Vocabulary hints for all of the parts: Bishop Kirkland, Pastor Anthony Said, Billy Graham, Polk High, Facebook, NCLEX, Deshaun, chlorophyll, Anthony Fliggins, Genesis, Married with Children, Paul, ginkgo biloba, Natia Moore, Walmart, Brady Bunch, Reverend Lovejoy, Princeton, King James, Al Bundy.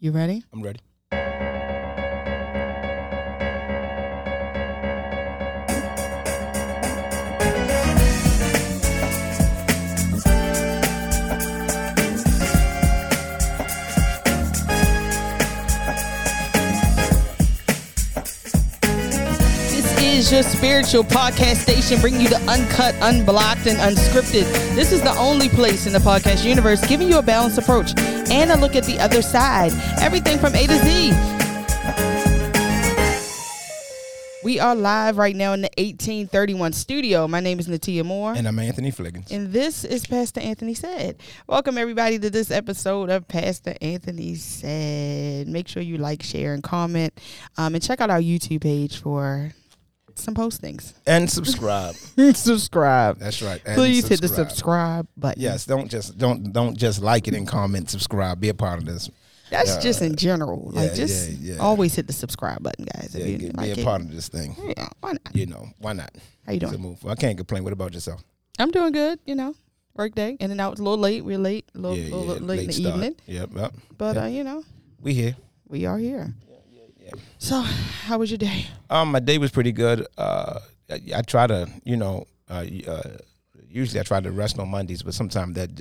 You ready? I'm ready. Your spiritual podcast station, bringing you the uncut, unblocked, and unscripted. This is the only place in the podcast universe giving you a balanced approach and a look at the other side. Everything from A to Z. We are live right now in the 1831 studio. My name is Natia Moore. And I'm Anthony Fliggins. And this is Pastor Anthony Said. Welcome, everybody, to this episode of Pastor Anthony Said. Make sure you like, share, and comment. And check out our YouTube page for some postings, and subscribe. That's right. And please hit the subscribe button. Yes, don't just like it and comment. Subscribe. Be a part of this. That's just in general. Yeah, like always hit the subscribe button, guys. Yeah, be a part of this thing. Yeah, why not? You know, why not? How you doing? Move. I can't complain. What about yourself? I'm doing good. You know, work day in and out. It's a little late. We're late. A little late in the evening. Yep. But you know, we here. We are here. So, how was your day? My day was pretty good. I try to, usually I try to rest on Mondays, but sometimes that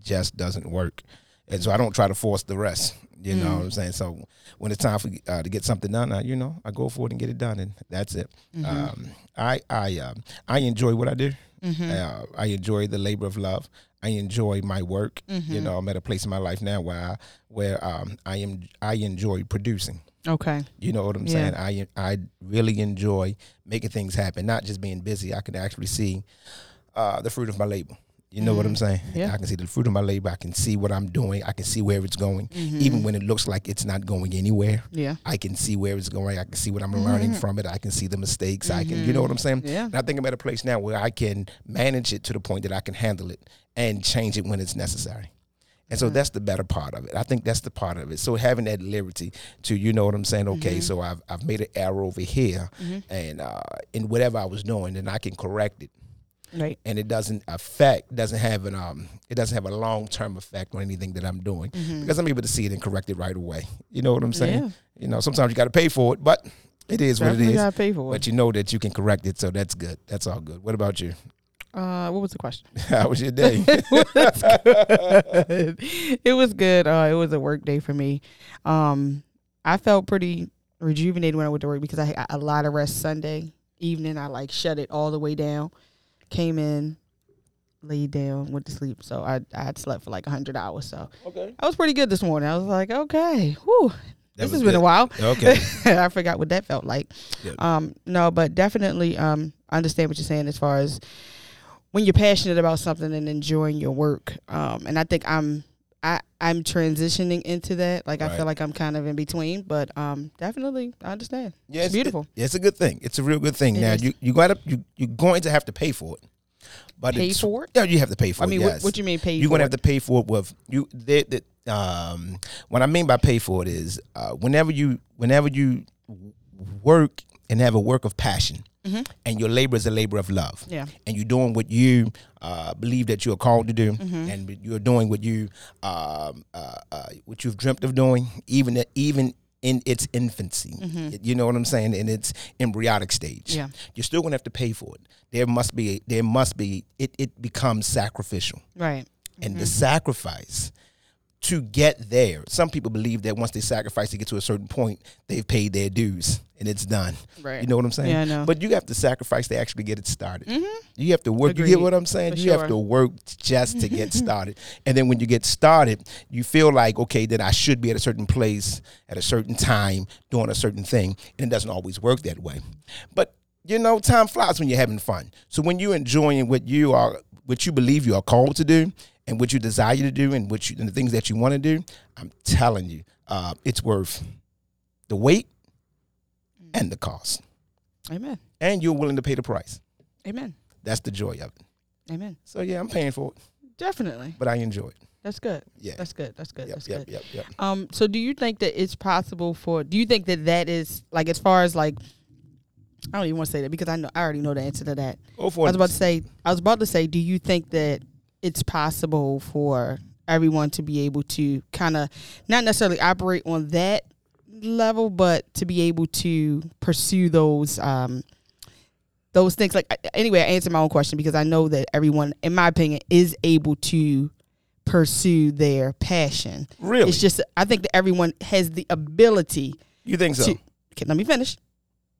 just doesn't work, and so I don't try to force the rest. You know what I'm saying? So when it's time for to get something done, I go for it and get it done, and that's it. Mm-hmm. I enjoy what I do. Mm-hmm. I enjoy the labor of love. I enjoy my work. Mm-hmm. You know, I'm at a place in my life now where I enjoy producing. Okay. You know what I'm saying? I really enjoy making things happen, not just being busy. I can actually see the fruit of my labor. You know what I'm saying? Yeah. I can see the fruit of my labor. I can see what I'm doing. I can see where it's going. Mm-hmm. Even when it looks like it's not going anywhere. Yeah. I can see where it's going. I can see what I'm learning from it. I can see the mistakes. Mm-hmm. I can, you know what I'm saying? Yeah. And I think I'm at a place now where I can manage it to the point that I can handle it and change it when it's necessary. And so that's the better part of it. I think that's the part of it. So having that liberty to, you know what I'm saying? Okay, so I've made an error over here, and in whatever I was doing, and I can correct it. Right. And it doesn't have a long-term effect on anything that I'm doing, because I'm able to see it and correct it right away. You know what I'm saying? Yeah. You know, sometimes you got to pay for it, but it is definitely what it is. You got to pay for it. But you know that you can correct it, so that's good. That's all good. What about you? What was the question? How was your day? It was good. It was a work day for me. I felt pretty rejuvenated when I went to work because I had a lot of rest Sunday evening. I shut it all the way down, came in, laid down, went to sleep. So I had slept for 100 hours. So I was pretty good this morning. I was like, okay, whew. This has been a while. Okay. I forgot what that felt like. Yeah. No, but definitely I understand what you're saying as far as when you're passionate about something and enjoying your work, and I think I'm transitioning into that. Right. I feel like I'm kind of in between, but definitely I understand. Yeah, it's beautiful. It's a good thing. It's a real good thing. Now you're going to have to pay for it. But pay for it? Yeah, you have to pay for it. I mean, yes. What do you mean pay? You're going to have to pay for it with you. What I mean by pay for it is whenever you work and have a work of passion. Mm-hmm. And your labor is a labor of love. Yeah. And you're doing what you believe that you are called to do, and you're doing what you what you've dreamt of doing, even in its infancy. Mm-hmm. You know what I'm saying? In its embryonic stage. Yeah. You're still gonna have to pay for it. It becomes sacrificial. Right. And the sacrifice to get there. Some people believe that once they sacrifice to get to a certain point, they've paid their dues and it's done. Right. You know what I'm saying? Yeah, I know. But you have to sacrifice to actually get it started. Mm-hmm. You have to work. Agreed. You get what I'm saying? For you have to work just to get started. And then when you get started, you feel like, okay, that I should be at a certain place at a certain time doing a certain thing. And it doesn't always work that way. But, you know, time flies when you're having fun. So when you're enjoying what you believe you are called to do, and what you desire to do, and the things that you want to do, I'm telling you, it's worth the wait and the cost. Amen. And you're willing to pay the price. Amen. That's the joy of it. Amen. So yeah, I'm paying for it. Definitely. But I enjoy it. That's good. Yeah. That's good. Yep. So do you think that it's possible do you think that is as far as I don't even want to say that because I already know the answer to that. I was about to say, do you think that it's possible for everyone to be able to kind of not necessarily operate on that level, but to be able to pursue those things. Like, anyway, I answered my own question because I know that everyone, in my opinion, is able to pursue their passion. Really? It's just, I think that everyone has the ability. You think so? Okay, let me finish.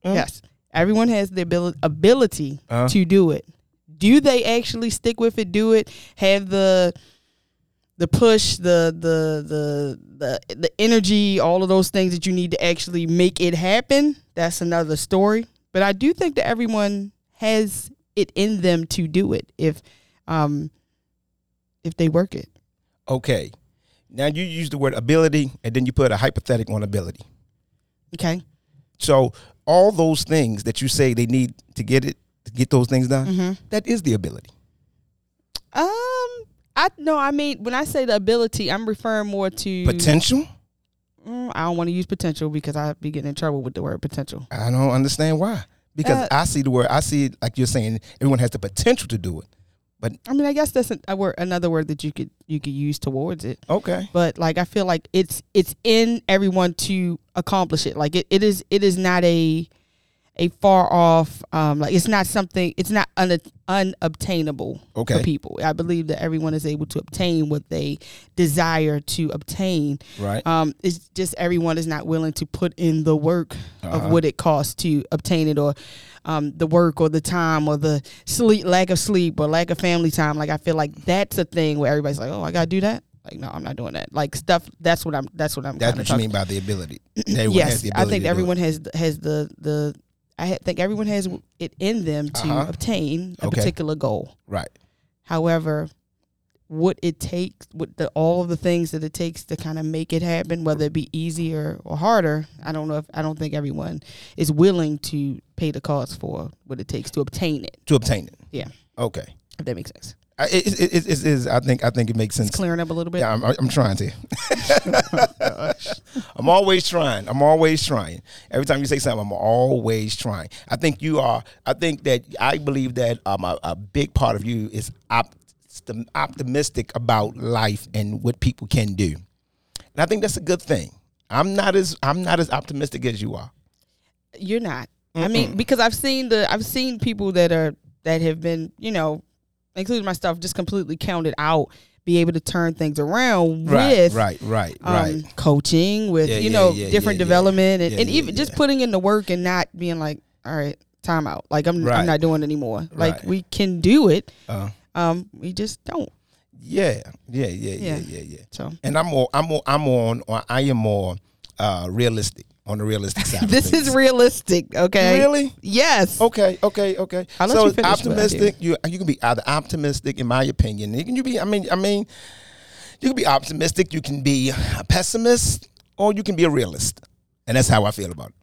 Mm. Yes. Everyone has the ability to do it. Do they actually stick with it, do it, have the push, the energy, all of those things that you need to actually make it happen? That's another story. But I do think that everyone has it in them to do it if they work it. Okay. Now you use the word ability, and then you put a hypothetical on ability. Okay. So all those things that you say they need to get those things done, mm-hmm. that is the ability. When I say the ability, I'm referring more to potential. I don't want to use potential because I'd be getting in trouble with the word potential. I don't understand why. Because I see it like you're saying everyone has the potential to do it. But I mean, I guess that's another word that you could use towards it. Okay. But like, I feel like it's in everyone to accomplish it. Like it is not a far off. Like it's not unobtainable for people. I believe that everyone is able to obtain what they desire to obtain. Right. It's just everyone is not willing to put in the work of what it costs to obtain it, or the work, or the time, or the sleep, lack of sleep, or lack of family time. Like I feel like that's a thing where everybody's like, oh, I gotta do that. Like, no, I'm not doing that. Like stuff. That's what I'm. That's what you mean by the ability. Yes, I think everyone has the. I think everyone has it in them to obtain a particular goal. Right. However, what it takes, all of the things that it takes to kind of make it happen, whether it be easier or harder, I don't think everyone is willing to pay the cost for what it takes to obtain it. Yeah. Okay. If that makes sense. I think it makes sense. It's clearing up a little bit. Yeah, I'm trying to. I'm always trying. Every time you say something, I'm always trying. I believe that a big part of you is optimistic about life and what people can do, and I think that's a good thing. I'm not as optimistic as you are. You're not. Mm-mm. I mean, because I've seen people that have been, you know, including myself, just completely counted out, be able to turn things around with coaching, with different development, and even just putting in the work and not being like, all right, time out, like I'm not doing it anymore. Right. Like we can do it, we just don't. Yeah. So, and I am more realistic. On the realistic side. This is realistic, okay? Really? Yes. Okay. So it's optimistic. You can be either optimistic, in my opinion. You can be optimistic, you can be a pessimist, or you can be a realist. And that's how I feel about it.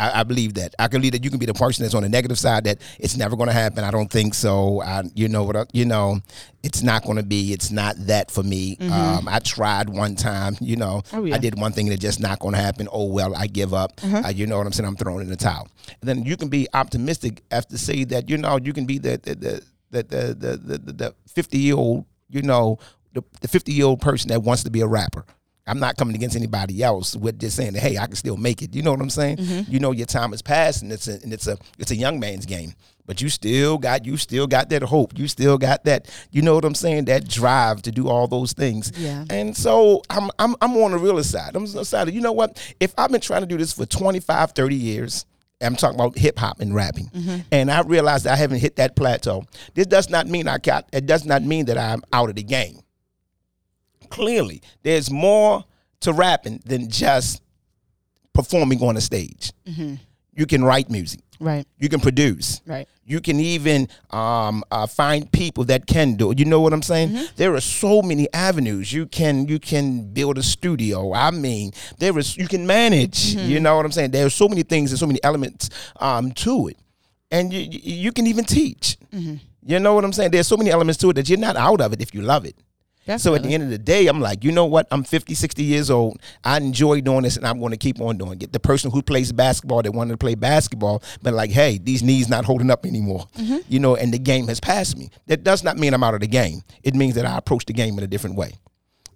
I believe that. I can believe that you can be the person that's on the negative side, that it's never going to happen. I don't think so. It's not going to be. It's not that for me. Mm-hmm. I tried one time. I did one thing and it's just not going to happen. Oh well, I give up. Mm-hmm. You know what I'm saying? I'm throwing in the towel. And then you can be optimistic after say that. You can be the 50-year-old. The 50-year-old person that wants to be a rapper. I'm not coming against anybody else with just saying that, hey, I can still make it. You know what I'm saying? Mm-hmm. You know your time has passed, and it's a young man's game. But you still got that hope. You still got that, you know what I'm saying, that drive to do all those things. Yeah. And so I'm on the realist side. I'm on the side of, you know what? If I've been trying to do this for 25, 30 years, I'm talking about hip hop and rapping, mm-hmm. and I realized I haven't hit that plateau. It does not mean that I'm out of the game. Clearly, there's more to rapping than just performing on a stage. Mm-hmm. You can write music. Right. You can produce. Right. You can even find people that can do it. You know what I'm saying? Mm-hmm. There are so many avenues. You can build a studio. I mean, you can manage. Mm-hmm. You know what I'm saying? There are so many things and so many elements to it. And you can even teach. Mm-hmm. You know what I'm saying? There's so many elements to it that you're not out of it if you love it. Definitely. So at the end of the day, I'm like, you know what? I'm 50, 60 years old. I enjoy doing this, and I'm going to keep on doing it. The person who plays basketball, that wanted to play basketball, but like, hey, these knees not holding up anymore, mm-hmm. And the game has passed me. That does not mean I'm out of the game. It means that I approach the game in a different way.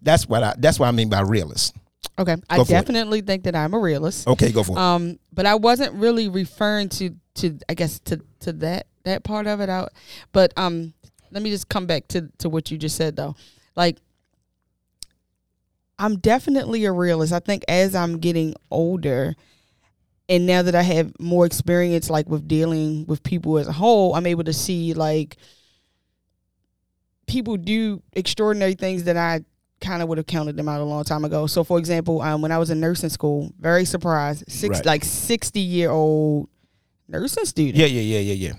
That's what I mean by realist. Okay. I definitely think that I'm a realist. Okay, go for it. But I wasn't really referring to I guess to that part of it out. But let me just come back to what you just said though. Like, I'm definitely a realist. I think as I'm getting older and now that I have more experience, like with dealing with people as a whole, I'm able to see like people do extraordinary things that I kind of would have counted them out a long time ago. So for example, when I was in nursing school, very surprised, 60-year-old nursing student. Yeah.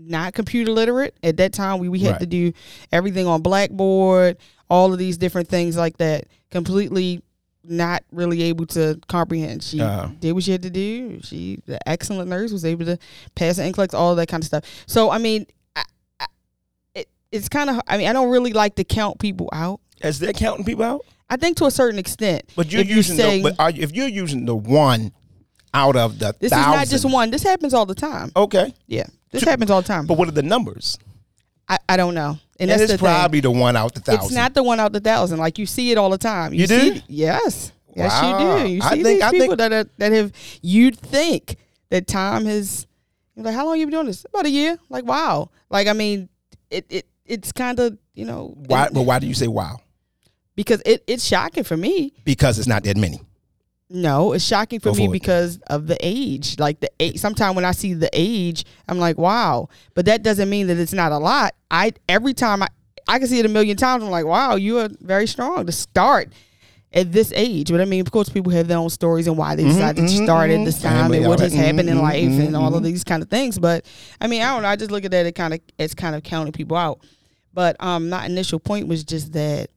Not computer literate. At that time, we had to do everything on Blackboard, all of these different things like that. Completely not really able to comprehend. She did what she had to do. She, the excellent nurse, was able to pass the NCLEX, all that kind of stuff. So, I mean, it's kind of, I don't really like to count people out. As they're counting people out? I think to a certain extent. But you're using if you're using the one out of the this thousand. This is not just one. This happens all the time. Okay. Yeah. This happens all the time. But what are the numbers? I don't know. And that's probably the one out the thousand. It's not the one out the thousand. Like, you see it all the time. You do? Yes. Wow. Yes, you do. You see these people that have, you'd think that time has, like, how long have you been doing this? About a year. Like, wow. Like, I mean, it's kind of, you know. Why do you say wow? Because it's shocking for me. Because it's not that many. No, it's shocking for me because of the age. Like the age, sometimes when I see the age, I'm like, wow. But that doesn't mean that it's not a lot. Every time I can see it a million times. I'm like, wow, you are very strong to start at this age. But I mean, of course, people have their own stories and why they decided to start at this time and what has happened in life and all of these kind of things. But I mean, I don't know. I just look at that it's kind of counting people out. But my initial point was just that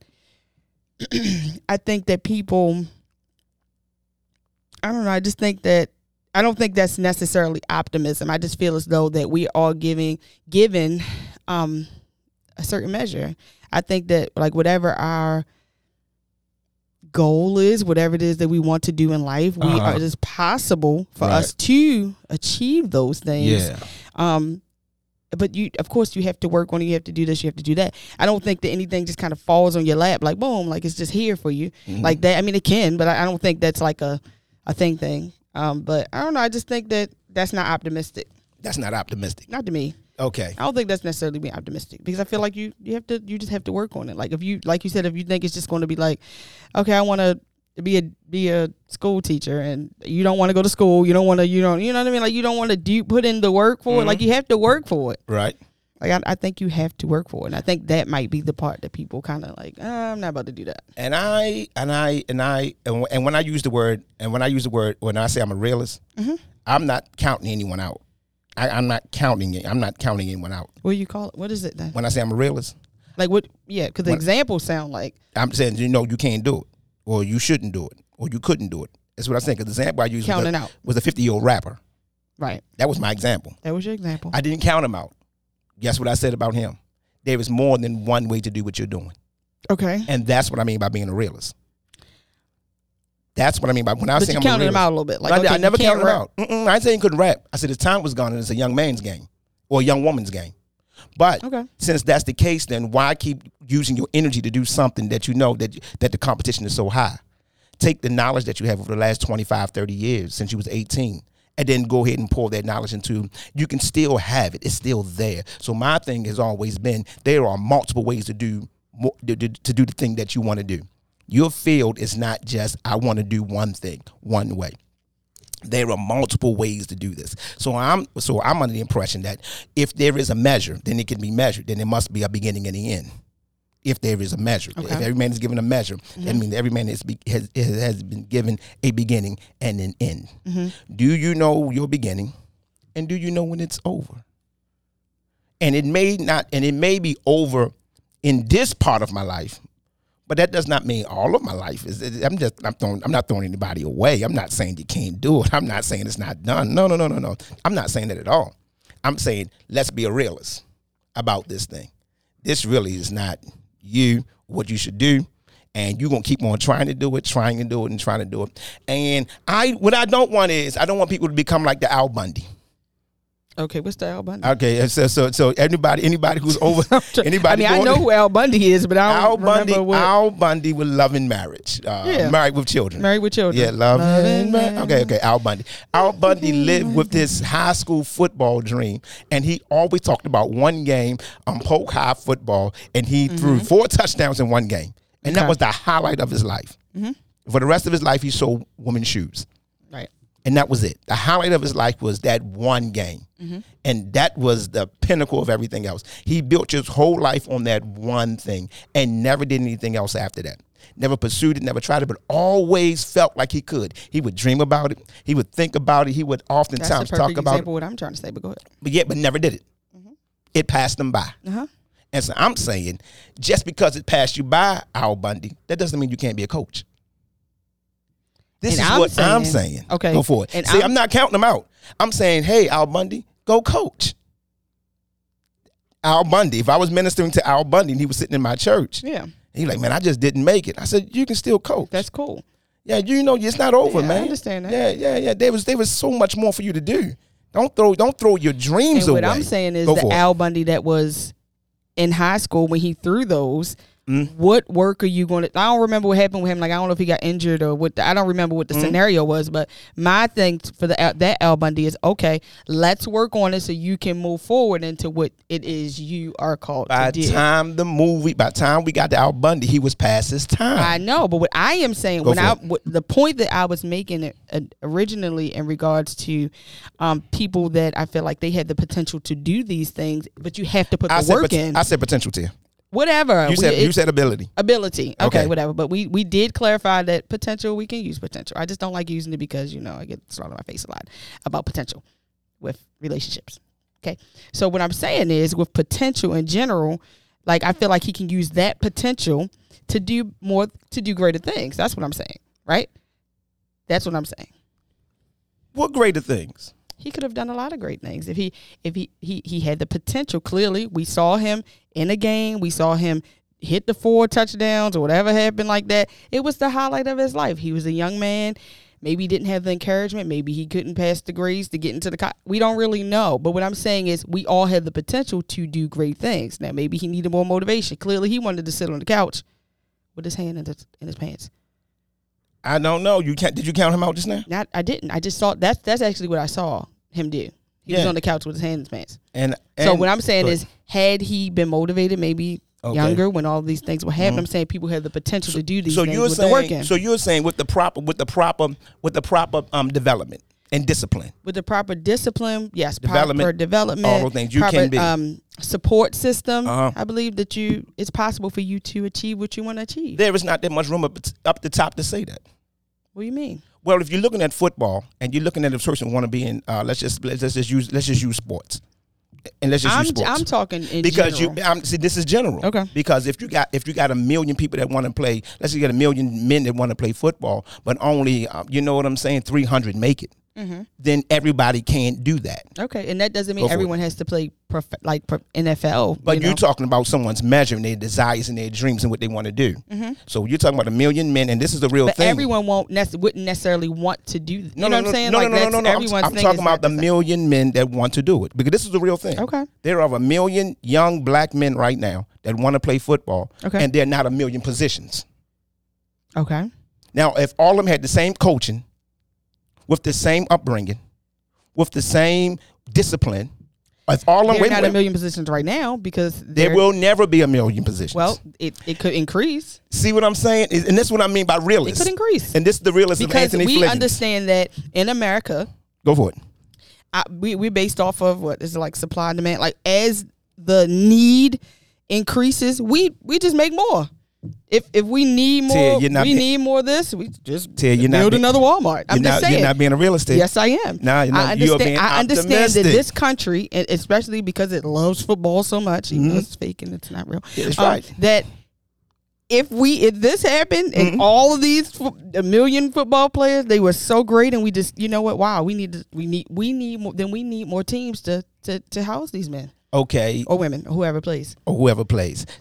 I think that people. I don't know. I just think that I don't think that's necessarily optimism. I just feel as though that we are given a certain measure. I think that like whatever our goal is, whatever it is that we want to do in life, we are it is possible for us to achieve those things. Yeah. But you, of course, you have to work on it. You have to do this. You have to do that. I don't think that anything just kind of falls on your lap like boom, like it's just here for you like that. I mean, it can, but I don't think that's like a thing. But I don't know. I just think that's not optimistic. That's not optimistic. Not to me. Okay. I don't think that's necessarily being optimistic because I feel like you just have to work on it. Like if you, like you said, if you think it's just going to be like, okay, I want to be a school teacher and you don't want to go to school. You don't want to, you know what I mean? Like you don't want to put in the work for it. Like you have to work for it. Right. Like I think you have to work for it. And I think that might be the part that people kind of like, I'm not about to do that. And when I say I'm a realist, I'm not counting anyone out. I'm not counting anyone out. What do you call it? What is it then? When I say I'm a realist. Like what? Yeah, because the examples sound like. I'm saying, you can't do it. Or you shouldn't do it. Or you couldn't do it. That's what I think. The example I used was a 50-year-old rapper. Right. That was my example. That was your example. I didn't count him out. Guess what I said about him? There is more than one way to do what you're doing. Okay. And that's what I mean by being a realist. That's what I mean by when I say I'm a realist. But you counted him out a little bit. Like, okay, I never counted him out. I didn't say he couldn't rap. I said his time was gone and it's a young man's game or a young woman's game. But since that's the case, then why keep using your energy to do something that you know that the competition is so high? Take the knowledge that you have over the last 25, 30 years since you was 18. And then go ahead and pour that knowledge into. You can still have it. It's still there. So my thing has always been there are multiple ways to do the thing that you want to do. Your field is not just I want to do one thing one way. There are multiple ways to do this. So I'm under the impression that if there is a measure, then it can be measured. Then there must be a beginning and an end. If there is a measure, if every man is given a measure, that means every man has been given a beginning and an end. Do you know your beginning, and do you know when it's over? And it may not, and it may be over in this part of my life, but that does not mean all of my life. I'm not throwing anybody away. I'm not saying you can't do it. I'm not saying it's not done. No. I'm not saying that at all. I'm saying let's be a realist about this thing. This really is not. You what you should do, and you're gonna keep on trying to do it. And I don't want people to become like the Al Bundy. Okay, what's the Al Bundy? Okay, so anybody who's over anybody. I mean, I know who Al Bundy is, but I don't remember what. Al Bundy with Love and Marriage, Married with Children. Married with Children. Yeah, love and marriage. Okay, Al Bundy. Al Bundy lived with his high school football dream, and he always talked about one game, Polk High football, and he threw 4 touchdowns in one game, and that was the highlight of his life. For the rest of his life, he sold women's shoes. Right. And that was it. The highlight of his life was that one game. And that was the pinnacle of everything else. He built his whole life on that one thing and never did anything else after that. Never pursued it, never tried it, but always felt like he could. He would dream about it. He would think about it. He would oftentimes talk about it. That's a perfect example of what I'm trying to say, but go ahead. But never did it. It passed him by. And so I'm saying, just because it passed you by, Al Bundy, that doesn't mean you can't be a coach. This is what I'm saying. Okay. Go for it. And I'm not counting them out. I'm saying, hey, Al Bundy, go coach. Al Bundy, if I was ministering to Al Bundy and he was sitting in my church, he's like, man, I just didn't make it. I said, you can still coach. That's cool. Yeah, you know, it's not over, man. I understand that. Yeah. There was so much more for you to do. Don't throw your dreams away. What I'm saying is the Al Bundy that was in high school when he threw those, what work are you going to? I don't remember what happened with him. Like, I don't know if he got injured or what. I don't remember what the scenario was. But my thing for that Al Bundy is, okay, let's work on it so you can move forward into what it is you are called to do. By the time we got to Al Bundy, he was past his time. I know, but what I am saying, the point that I was making originally in regards to people that I feel like they had the potential to do these things, but you have to put the work in. I said potential to you. Whatever. You said ability. Ability. Okay, whatever. But we did clarify that potential, we can use potential. I just don't like using it because, you know, I get thrown in my face a lot about potential with relationships. Okay. So what I'm saying is with potential in general, like I feel like he can use that potential to do more, to do greater things. That's what I'm saying, right? That's what I'm saying. What greater things? He could have done a lot of great things if he had the potential. Clearly, we saw him in a game. We saw him hit the 4 touchdowns or whatever happened like that. It was the highlight of his life. He was a young man. Maybe he didn't have the encouragement. Maybe he couldn't pass the grades to get into the college. We don't really know. But what I'm saying is we all have the potential to do great things. Now, maybe he needed more motivation. Clearly, he wanted to sit on the couch with his hand in his pants. I don't know. Did you count him out just now? I didn't. I just saw that's actually what I saw him do. He was on the couch with his hands in his pants. And so what I'm saying is, had he been motivated, maybe younger, when all these things were happening, I'm saying people had the potential to do these things with the work in. So you're saying with the proper development and discipline. With the proper discipline, yes, proper development, all those things you can be. Support system. I believe that it's possible for you to achieve what you want to achieve. There is not that much room up the top to say that. What do you mean? Well, if you're looking at football and you're looking at a person want to be in, let's just use sports. And let's just use sports. I'm talking in general. This is general. Okay. Because if you got 1 million people that want to play, let's say you got 1 million men that want to play football, but only 300 make it. Mm-hmm. Then everybody can't do that. Okay, and that doesn't mean everyone has to play NFL. But you're talking about someone's measuring their desires and their dreams and what they want to do. Mm-hmm. So you're talking about 1 million men, and this is the real thing. Everyone wouldn't necessarily want to do that. You know what I'm saying? No. I'm talking about the 1 million men that want to do it, because this is the real thing. Okay. There are 1 million young black men right now that want to play football, and there are not 1 million positions. Okay. Now, if all of them had the same coaching, with the same upbringing, with the same discipline, if all of them not 1 million positions right now, because there will never be 1 million positions. Well, it could increase. See what I'm saying? And that's what I mean by realist. It could increase. And this is the realist of Anthony Fliggins. Because we understand that in America. Go for it. We're based off of what is like supply and demand. Like as the need increases, we just make more. If we need more, need more of this. We just build another Walmart. I'm just saying. You're not being a realist. Yes, I am. No, you're not. I understand that this country, especially because it loves football so much, even though it's fake and it's not real. Yeah, that's right. That if this happened and all of these 1 million football players, they were so great, and we just we need more teams to house these men. Okay. Or women, or whoever plays.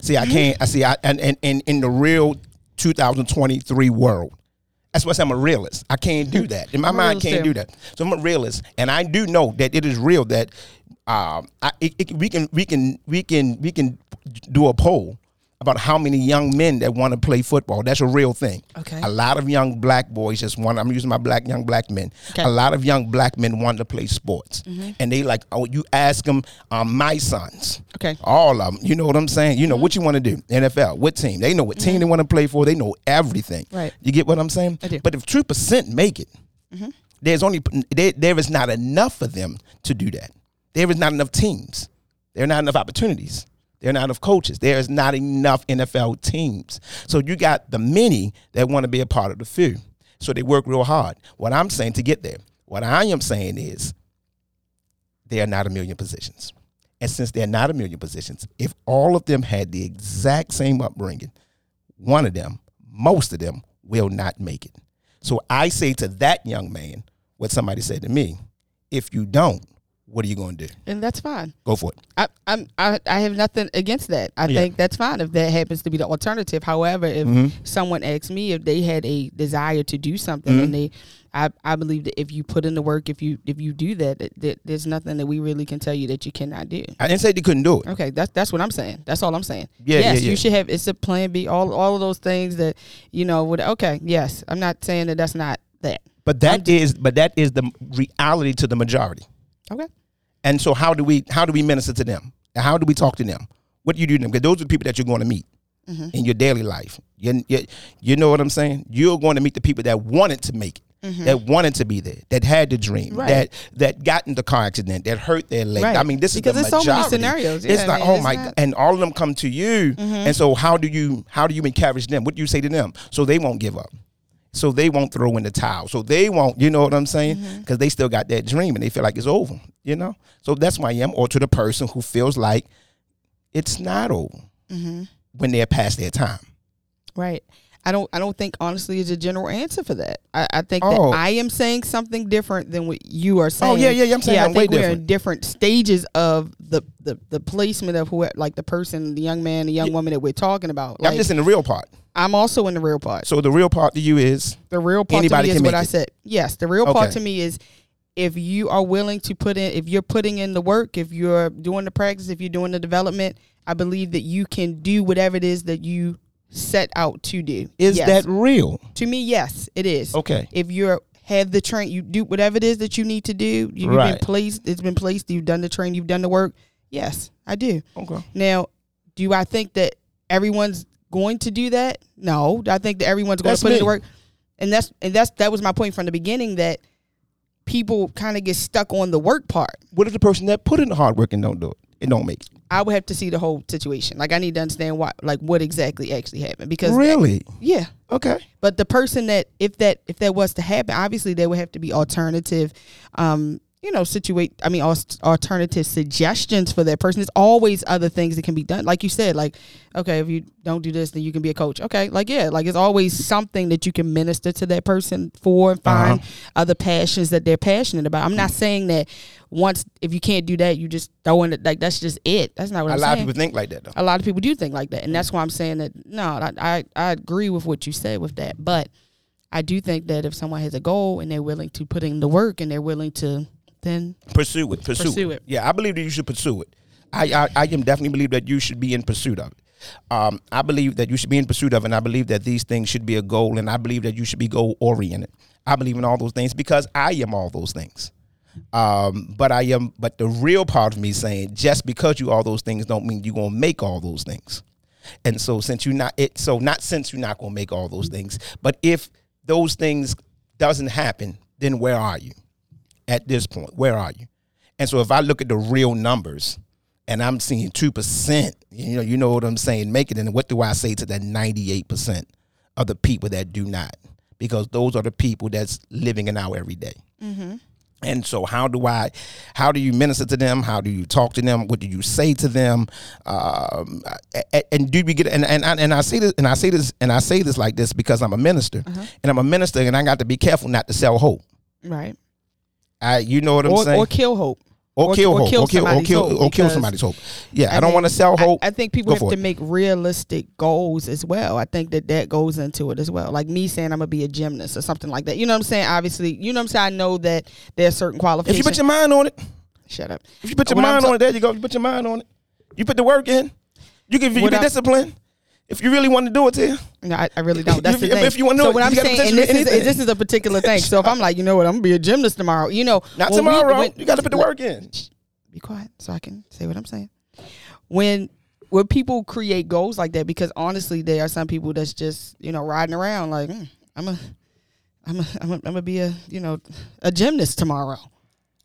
See, I can't. I see. And in the real 2023 world, That's why I say I'm a realist. I can't do that. In my mind, I can't do that. So I'm a realist, and I do know that it is real that we can do a poll about how many young men that want to play football. That's a real thing. Okay. A lot of young black boys just want, I'm using my young black men. Okay. A lot of young black men want to play sports. Mm-hmm. And they like, oh, you ask them, my sons. Okay. All of them. You know what I'm saying? You know what you want to do. NFL, what team? They know what team they want to play for. They know everything. Right. You get what I'm saying? I do. But if 2% make it, there is not enough of them to do that. There is not enough teams. There are not enough opportunities. There are not enough coaches. There is not enough NFL teams. So you got the many that want to be a part of the few. So they work real hard. What I'm saying to get there, what I am saying is there are not a million positions. And since there are not a million positions, if all of them had the exact same upbringing, one of them, most of them, will not make it. So I say to that young man what somebody said to me, if you don't, what are you going to do? And that's fine. Go for it. I have nothing against that. I think that's fine if that happens to be the alternative. However, if someone asked me if they had a desire to do something, and I believe that if you put in the work, if you do that, there's nothing that we really can tell you that you cannot do. I didn't say they couldn't do it. Okay, that's what I'm saying. That's all I'm saying. You should have. It's a plan B. All of those things that you know would. Okay, yes, I'm not saying that that's not that. But that is the reality to the majority. Okay. And so how do we minister to them? How do we talk to them? What do you do to them? Because those are the people that you're going to meet in your daily life. You know what I'm saying? You're going to meet the people that wanted to make it, that wanted to be there, that had the dream, that got in the car accident, that hurt their leg. Right. I mean, this because is the majority. Because there's so many scenarios. Yeah, it's like, oh my God. And all of them come to you. Mm-hmm. And so how do you encourage them? What do you say to them? So they won't give up. So they won't throw in the towel. So they won't, you know what I'm saying? Because they still got that dream and they feel like it's over, you know? So that's why I am, or to the person who feels like it's not over when they're past their time. Right. I don't think, honestly, is a general answer for that. I think that I am saying something different than what you are saying. Oh, yeah, I'm saying I'm way different. I think we're in different stages of the placement of who, like the person, the young man, the young woman that we're talking about. Like, I'm just in the real part. I'm also in the real part. So the real part to you is? The real part to me is what I said. Yes, the real part to me is if you are willing to put in, if you're putting in the work, if you're doing the practice, if you're doing the development, I believe that you can do whatever it is that you set out to do. Is that real? To me, yes, it is. Okay. If you have the train, you do whatever it is that you need to do. You've been placed. It's been placed. You've done the train. You've done the work. Yes, I do. Okay. Now, do I think that everyone's going to do that? No. I think that everyone's going to put in the work. And that was my point from the beginning, that people kind of get stuck on the work part. What if the person that put in the hard work and don't do it? It don't make it. I would have to see the whole situation. Like, I need to understand why, like, what exactly actually happened. Because really? Yeah. Okay. But the person that, if that was to happen, obviously there would have to be alternative, alternative suggestions for that person. There's always other things that can be done. Like you said, like, okay, if you don't do this, then you can be a coach. Okay. Like, yeah, like it's always something that you can minister to that person for and find other passions that they're passionate about. I'm not saying that once, if you can't do that, you just throw in it. Like, that's just it. That's not what I'm saying. A lot of people think like that, though. A lot of people do think like that. And that's why I'm saying that, no, I agree with what you said with that. But I do think that if someone has a goal and they're willing to put in the work and they're willing to then pursue it. Yeah, I believe that you should pursue it. I definitely believe that you should be in pursuit of it. I believe that you should be in pursuit of it, and I believe that these things should be a goal, and I believe that you should be goal-oriented. I believe in all those things because I am all those things. But the real part of me saying just because you all those things don't mean you're gonna make all those things. And so since you're not gonna make all those things, but if those things doesn't happen, then where are you at this point? Where are you? And so if I look at the real numbers and I'm seeing 2%, you know what I'm saying, make it, and what do I say to that 98% of the people that do not? Because those are the people that's living in our everyday. Mm-hmm. And so how do you minister to them? How do you talk to them? What do you say to them? And do we get, and I say this like this because I'm a minister and I'm a minister and I got to be careful not to sell hope. Right. You know what I'm saying? Or kill hope. Or kill somebody's hope. Yeah, I don't want to sell hope. I think people have to make realistic goals as well. I think that goes into it as well. Like me saying I'm going to be a gymnast or something like that. You know what I'm saying? Obviously, you know what I'm saying? I know that there's certain qualifications. If you put your mind on it. Shut up. If you put your mind on it, there you go. You put your mind on it. You put the work in. You get disciplined. If you really want to do it, too. No, I really don't. That's the thing. If you want to do it, I'm saying, and this is a particular thing. So if I'm like, you know what, I'm going to be a gymnast tomorrow. You know, not tomorrow. You got to put the work in. Be quiet so I can say what I'm saying. When people create goals like that, because honestly, there are some people that's just, you know, riding around like, I'm gonna be a gymnast tomorrow.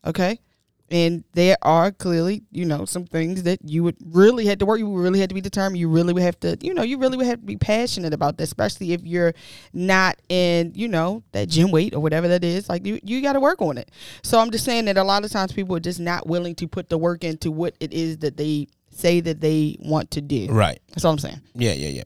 Okay. And there are clearly, you know, some things that you would really have to work. You really had to be determined. You really would have to, you know, you really would have to be passionate about that, especially if you're not in, you know, that gym weight or whatever that is. Like, you got to work on it. So I'm just saying that a lot of times people are just not willing to put the work into what it is that they say that they want to do. Right. That's all I'm saying. Yeah. I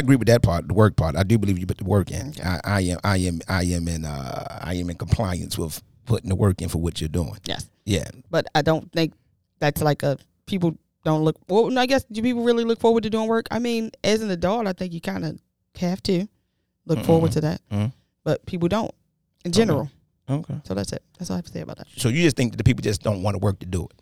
agree with that part, the work part. I do believe you put the work in. Okay. I am in compliance with putting the work in for what you're doing. Yes. Yeah. But I don't think that's like people don't look. Well, I guess, do people really look forward to doing work? I mean, as an adult, I think you kind of have to look forward to that. Mm-hmm. But people don't in general. Okay. So that's it. That's all I have to say about that. So you just think that the people just don't want to work to do it?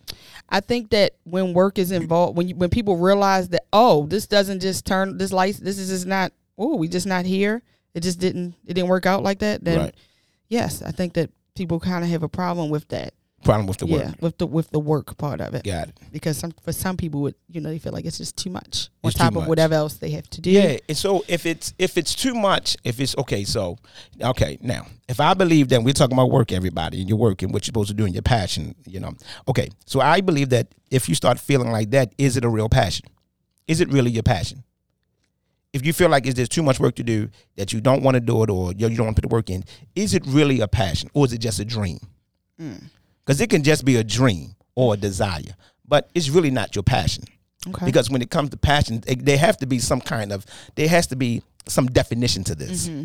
I think that when work is involved, when people realize that, oh, this doesn't just turn, this light, this is just not, oh, we just not here. It didn't work out like that. Then, right. Yes, I think that people kind of have a problem with that. Problem with the work. Yeah, with the work part of it. Got it. Because for some people, you know, they feel like it's just too much on top of whatever else they have to do. Yeah. And so if it's too much, if it's okay. Now, if I believe that we're talking about work, everybody, and your work and what you're supposed to do and your passion, you know. Okay. So I believe that if you start feeling like that, is it a real passion? Is it really your passion? If you feel like there's too much work to do, that you don't want to do it, or you don't want to put the work in, is it really a passion, or is it just a dream? Because it can just be a dream or a desire, but it's really not your passion. Okay. Because when it comes to passion, there has to be some definition to this. Mm-hmm.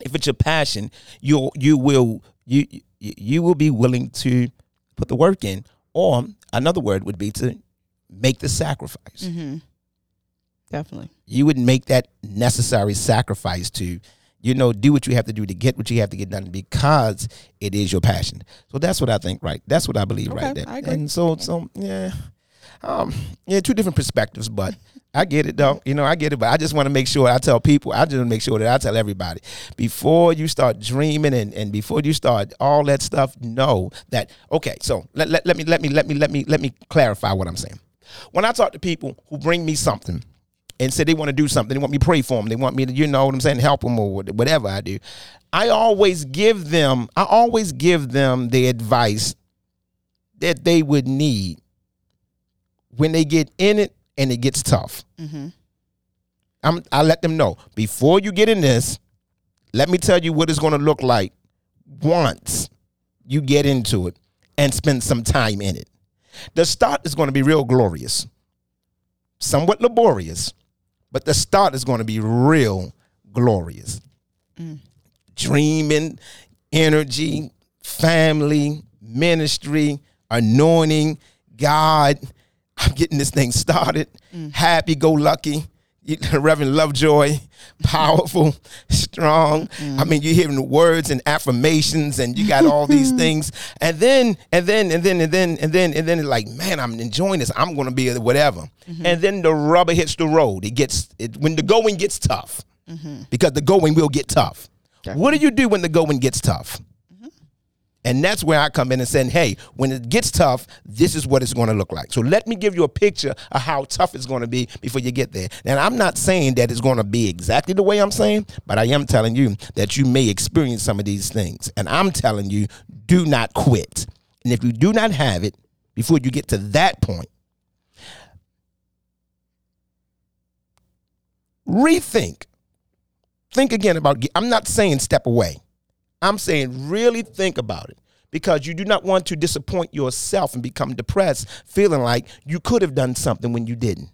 If it's your passion, you will be willing to put the work in, or another word would be to make the sacrifice. Mm-hmm. Definitely. You would make that necessary sacrifice to, you know, do what you have to do to get what you have to get done because it is your passion. So that's what I think, right? That's what I believe, okay, right there. I agree. And so yeah. Two different perspectives, but I get it though. You know, I get it, but I just want to make sure I tell people, I just want to make sure that I tell everybody, before you start dreaming and before you start all that stuff, know that, okay, so let me clarify what I'm saying. When I talk to people who bring me something and say they want to do something, they want me to pray for them, they want me to, you know what I'm saying, help them or whatever I do, I always give them the advice that they would need when they get in it and it gets tough. Mm-hmm. I let them know, before you get in this, let me tell you what it's going to look like once you get into it and spend some time in it. The start is going to be real glorious, somewhat laborious, but the start is going to be real glorious. Dreaming, energy, family, ministry, anointing, God, I'm getting this thing started. Happy-go-lucky, Reverend Lovejoy, powerful, strong. I mean, you're hearing words and affirmations, and you got all these things. And then it's like, man, I'm enjoying this. I'm going to be whatever. Mm-hmm. And then the rubber hits the road. When the going gets tough, mm-hmm. because the going will get tough. Definitely. What do you do when the going gets tough? Mm-hmm. And that's where I come in and say, hey, when it gets tough, this is what it's going to look like. So let me give you a picture of how tough it's going to be before you get there. And I'm not saying that it's going to be exactly the way I'm saying, but I am telling you that you may experience some of these things. And I'm telling you, do not quit. And if you do not have it before you get to that point, rethink. Think again about, I'm not saying step away. I'm saying really think about it, because you do not want to disappoint yourself and become depressed feeling like you could have done something when you didn't.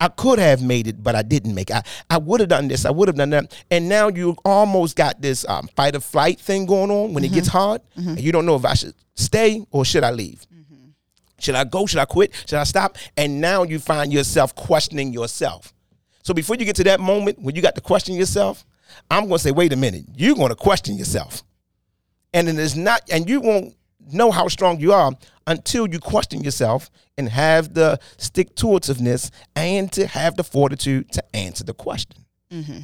I could have made it, but I didn't make it. I would have done this. I would have done that. And now you almost got this fight or flight thing going on when mm-hmm. it gets hard. Mm-hmm. And you don't know if I should stay or should I leave. Mm-hmm. Should I go? Should I quit? Should I stop? And now you find yourself questioning yourself. So before you get to that moment when you got to question yourself, I'm going to say, wait a minute, you're going to question yourself. And it is not, and you won't know how strong you are until you question yourself and have the stick-to-itiveness and to have the fortitude to answer the question. Mm-hmm.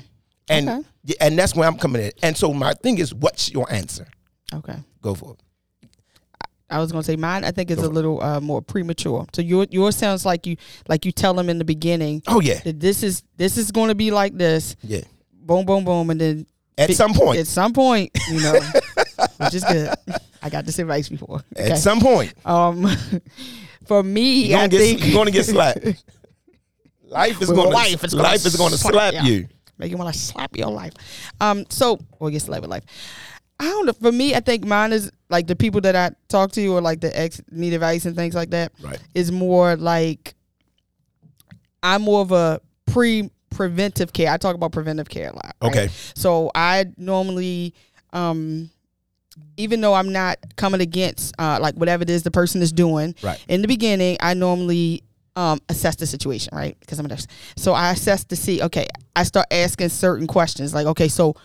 And okay. and that's where I'm coming at. And so my thing is, what's your answer? Okay. Go for it. I was going to say mine, I think, is a little more premature. So yours sounds like you tell them in the beginning. Oh, yeah. That this is going to be like this. Yeah. Boom, boom, boom. And then at some point, you know, which is good. I got this advice before. Okay. At some point. For me, I think you're going to get slapped. Life is going to slap you. Make you want to slap your life. So you slap your life. I don't know. For me, I think mine is like the people that I talk to or like the ex need advice and things like that. Right. Is more like I'm more of a preventive care. I talk about preventive care a lot. Right? Okay. So I normally, even though I'm not coming against like whatever it is the person is doing, right. In the beginning, I normally assess the situation, right? Because I'm a nurse. So I assess to see, okay, I start asking certain questions like, okay, so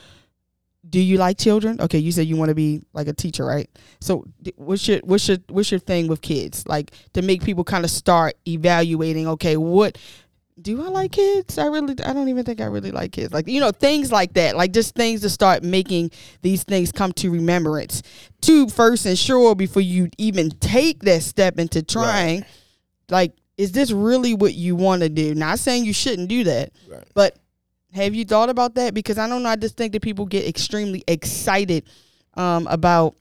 do you like children? Okay, you said you want to be like a teacher, right? So what's your thing with kids? Like to make people kind of start evaluating, okay, what do I like kids? I don't even think I really like kids. Like, you know, things like that. Like just things to start making these things come to remembrance to first ensure before you even take that step into trying, right. Like, is this really what you want to do? Not saying you shouldn't do that, right. But have you thought about that? Because I don't know. I just think that people get extremely excited about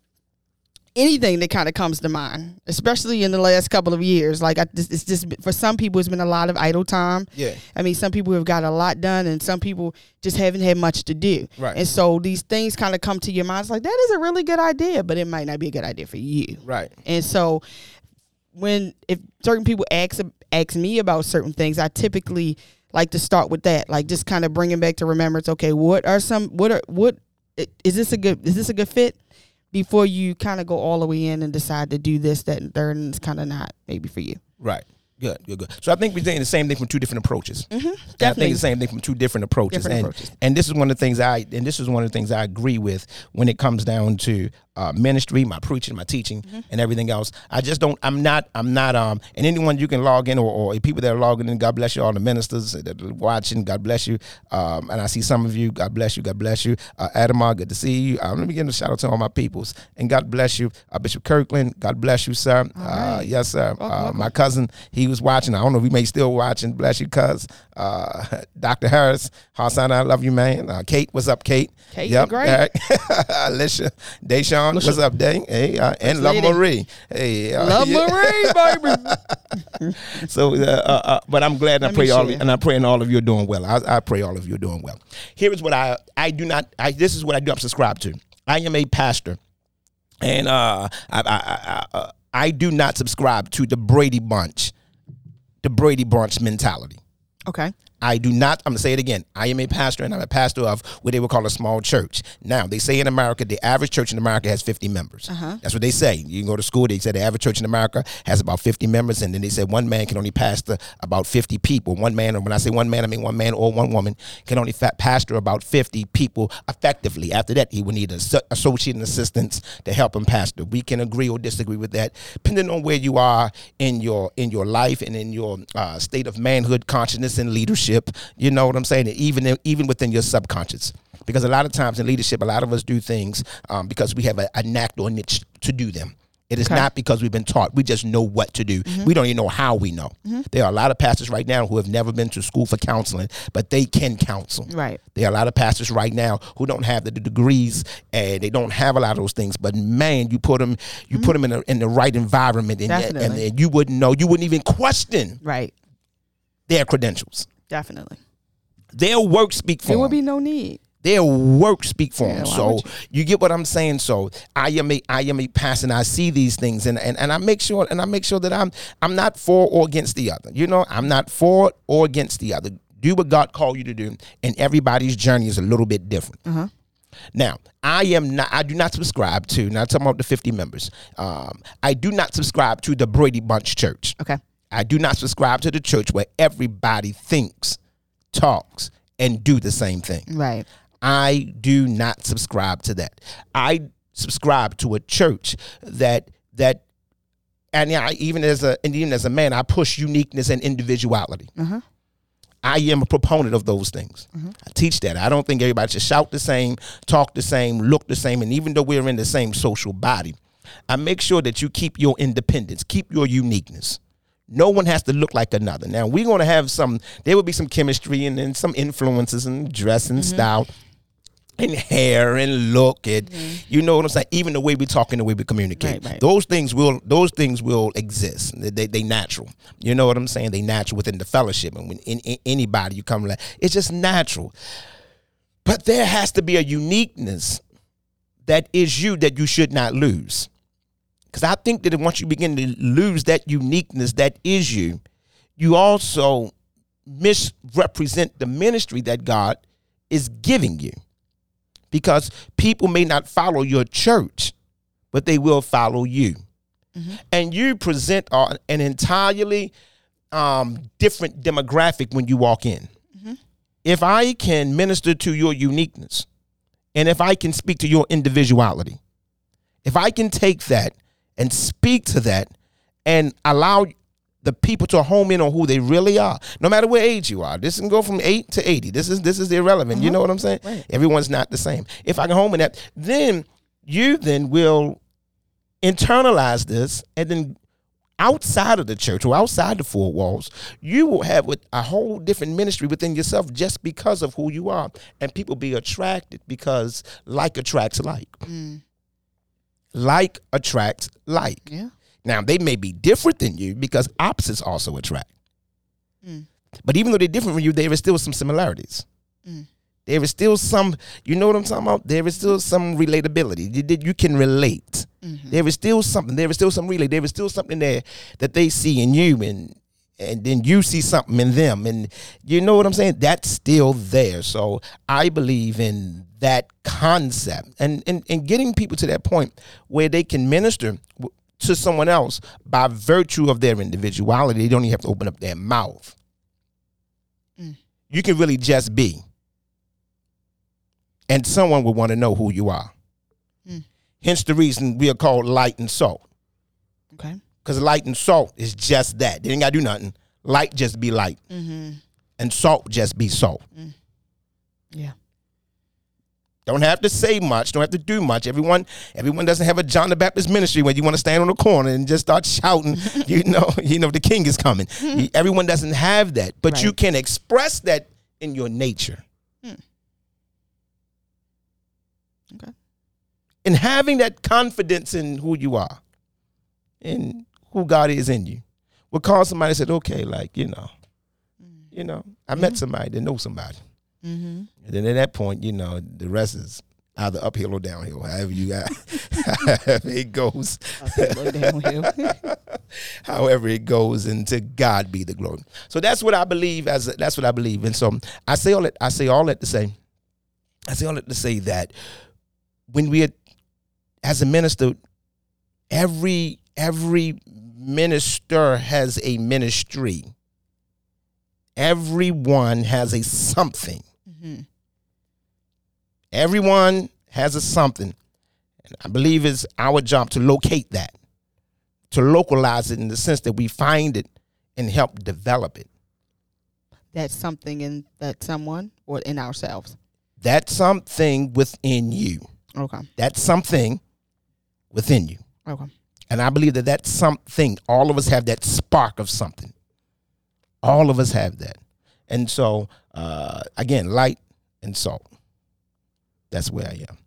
anything that kind of comes to mind, especially in the last couple of years. Like it's just, for some people, it's been a lot of idle time. Yeah. I mean, some people have got a lot done and some people just haven't had much to do. Right. And so these things kind of come to your mind. It's like, that is a really good idea, but it might not be a good idea for you. Right. And so if certain people ask me about certain things, I typically like to start with that. Like just kind of bringing back to remembrance. Okay. Is this a good fit? Before you kind of go all the way in and decide to do this, that, and third, and it's kind of not maybe for you. Right. Good. So I think we're saying the same thing from two different approaches. Mm-hmm. Definitely. I think the same thing from two different approaches. And this is one of the things I agree with when it comes down to ministry, my preaching, my teaching, mm-hmm. and everything else. I just don't. I'm not. And anyone you can log in or people that are logging in, God bless you. All the ministers that are watching, God bless you. And I see some of you. God bless you. God bless you. Adamar, good to see you. Let me give a shout out to all my peoples and God bless you. Bishop Kirkland, God bless you, sir. Right. Yes, sir. Welcome. My cousin, he was watching. I don't know if he may still watching. Bless you, cuz. Dr. Harris, Hassan, I love you, man. Kate, what's up, Kate? Kate, yep. You're great. Alicia, Deshaun. What's up, Dang? Hey, and Love Marie. Hey, Love Marie, baby. So, but I'm glad I'm praying all of you are doing well. I pray all of you are doing well. Here is what this is what I do. I'm subscribed to. I am a pastor, and I do not subscribe to the Brady Bunch mentality. Okay. I do not, I'm going to say it again. I am a pastor, and I'm a pastor of what they would call a small church. Now, they say in America, the average church in America has 50 members. Uh-huh. That's what they say. You can go to school, they say the average church in America has about 50 members, and then they said one man can only pastor about 50 people. One man, and when I say one man, I mean one man or one woman, can only pastor about 50 people effectively. After that, he would need an associate and assistants to help him pastor. We can agree or disagree with that, depending on where you are in your life and in your state of manhood, consciousness, and leadership. You know what I'm saying? Even within your subconscious. Because a lot of times in leadership, a lot of us do things because we have a knack or niche to do them. It is not because we've been taught. We just know what to do. Mm-hmm. We don't even know how we know. Mm-hmm. There are a lot of pastors right now who have never been to school for counseling, but they can counsel. Right. There are a lot of pastors right now who don't have the degrees, and they don't have a lot of those things. But man, you put them, in the right environment, and you wouldn't know. You wouldn't even question their credentials. Definitely. Their work speaks for them. There will be no need. Their works speak for them. So you get what I'm saying. So I am a pastor, and I see these things, and I make sure that I'm not for or against the other. You know, I'm not for or against the other. Do what God called you to do, and everybody's journey is a little bit different. Uh-huh. Now, I do not subscribe to. Now, I'm talking about the 50 members. I do not subscribe to the Brady Bunch Church. Okay. I do not subscribe to the church where everybody thinks, talks, and do the same thing. Right. I do not subscribe to that. I subscribe to a church that, and even as a man, I push uniqueness and individuality. Mm-hmm. I am a proponent of those things. Mm-hmm. I teach that. I don't think everybody should shout the same, talk the same, look the same, and even though we're in the same social body, I make sure that you keep your independence, keep your uniqueness. No one has to look like another. Now, we're going to have there will be some chemistry and then some influences and dress and mm-hmm. style and hair and look and, mm-hmm. you know what I'm saying? Even the way we talk and the way we communicate. Right. Those things will exist. They natural. You know what I'm saying? They natural within the fellowship. And when in anybody you come like, it's just natural. But there has to be a uniqueness that is you that you should not lose. Because I think that once you begin to lose that uniqueness that is you, you also misrepresent the ministry that God is giving you. Because people may not follow your church, but they will follow you. Mm-hmm. And you present an entirely different demographic when you walk in. Mm-hmm. If I can minister to your uniqueness, and if I can speak to your individuality, if I can take that and speak to that and allow the people to home in on who they really are, no matter what age you are. This can go from 8 to 80. This is irrelevant. Mm-hmm. You know what I'm saying? Right. Everyone's not the same. If I can home in that, then you then will internalize this, and then outside of the church or outside the four walls, you will have a whole different ministry within yourself just because of who you are. And people be attracted because like attracts like. Mm. Like attracts like. Yeah. Now, they may be different than you because opposites also attract. Mm. But even though they're different from you, there is still some similarities. Mm. There is still some, you know what I'm talking about? There is still some relatability. You can relate. Mm-hmm. There is still something. There is still some relate. There is still something there that they see in you, and then you see something in them. And you know what I'm saying? That's still there. So I believe in that concept and getting people to that point where they can minister to someone else by virtue of their individuality. They don't even have to open up their mouth. Mm. You can really just be. And someone will want to know who you are. Mm. Hence the reason we are called light and salt. Okay. Because light and salt is just that. They ain't got to do nothing. Light just be light. Mm-hmm. And salt just be salt. Mm. Yeah. Don't have to say much. Don't have to do much. Everyone doesn't have a John the Baptist ministry where you want to stand on the corner and just start shouting, you know, the king is coming. Everyone doesn't have that. But right. You can express that in your nature. Mm. Okay. And having that confidence in who you are and who God is in you will cause somebody said, okay, like, you know, I mm-hmm. met somebody that knows somebody. Mm-hmm. And then at that point, you know, the rest is either uphill or downhill, however you got, however it goes. Uphill or downhill. However it goes, and to God be the glory. So that's what I believe. That's what I believe. And so I say all that to say that when we, as a minister, every minister has a ministry. Everyone has a something. Mm-hmm. Everyone has a something. And I believe it's our job to locate that, to localize it in the sense that we find it and help develop it. That something in that someone or in ourselves? That something within you. Okay. That something within you. Okay. And I believe that that's something. All of us have that spark of something. All of us have that. And so, again, light and salt. That's where I am.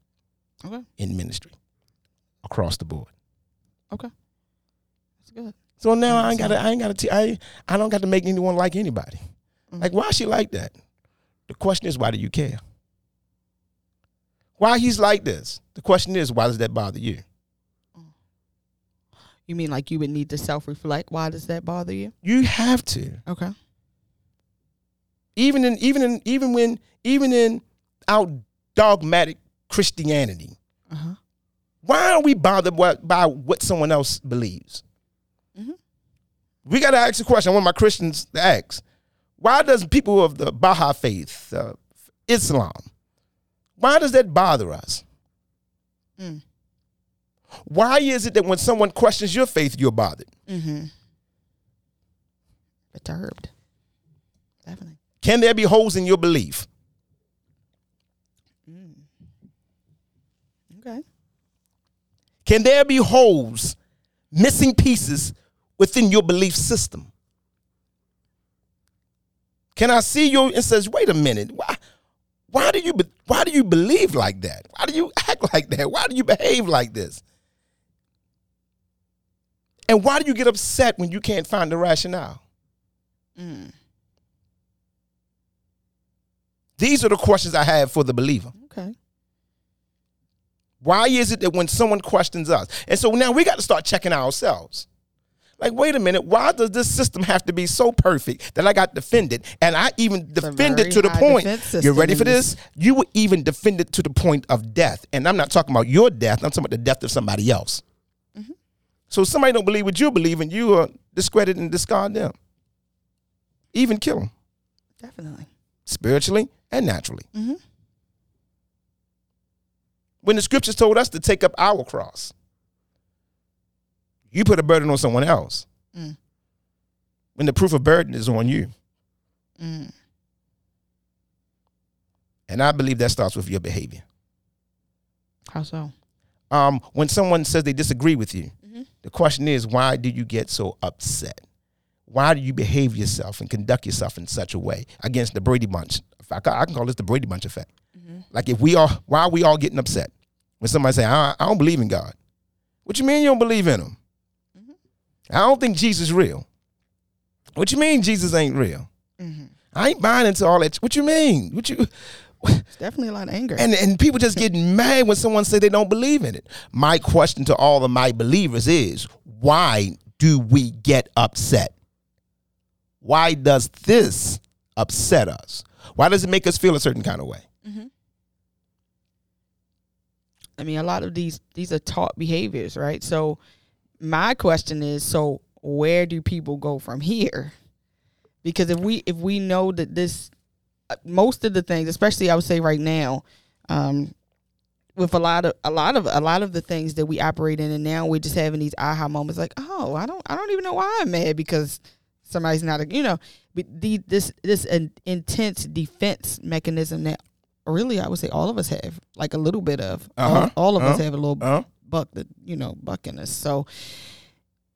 Okay. In ministry. Across the board. Okay. That's good. So now I don't got to make anyone like anybody. Mm-hmm. Like, why is she like that? The question is, why do you care? Why he's like this? The question is, why does that bother you? You mean like you would need to self-reflect? Why does that bother you? You have to. Okay. Even in our dogmatic Christianity, uh-huh, why are we bothered by what someone else believes? Mm-hmm. We got to ask the question. I want my Christians to ask: why does people of the Baha'i faith, Islam, why does that bother us? Mm. Why is it that when someone questions your faith, you're bothered? Mm-hmm. Perturbed. Definitely. Can there be holes in your belief? Mm. Okay. Can there be holes, missing pieces within your belief system? Can I see you and says, wait a minute, why do you believe like that? Why do you act like that? Why do you behave like this? And why do you get upset when you can't find the rationale? Mm. These are the questions I have for the believer. Okay. Why is it that when someone questions us? And so now we got to start checking ourselves. Like, wait a minute, why does this system have to be so perfect that I got defended? And I even defended to the point. You ready for this? You were even defended to the point of death. And I'm not talking about your death. I'm talking about the death of somebody else. Mm-hmm. So if somebody don't believe what you believe, and you are discredit and discard them. Even kill them. Definitely. Spiritually and naturally. Mm-hmm. When the scriptures told us to take up our cross, you put a burden on someone else. Mm. When the proof of burden is on you. Mm. And I believe that starts with your behavior. How so? When someone says they disagree with you, mm-hmm, the question is, why do you get so upset? Why do you behave yourself and conduct yourself in such a way against the Brady Bunch? I can call this the Brady Bunch effect. Mm-hmm. Like, why are we all getting upset when somebody say, I don't believe in God? What you mean you don't believe in him? I don't think Jesus is real. What you mean Jesus ain't real? Mm-hmm. I ain't buying into all that. What you mean? It's definitely a lot of anger. And people just get mad when someone say they don't believe in it. My question to all of my believers is, why do we get upset? Why does this upset us? Why does it make us feel a certain kind of way? Mm-hmm. I mean, a lot of these are taught behaviors, right? So my question is, so where do people go from here? Because if we know that this, most of the things, especially I would say right now, with a lot of the things that we operate in, and now we're just having these aha moments, like, oh, I don't even know why I'm mad because somebody's not, this intense defense mechanism that really I would say all of us have, like a little bit of, uh-huh, all of us have a little bit. Uh-huh. Bucking us. So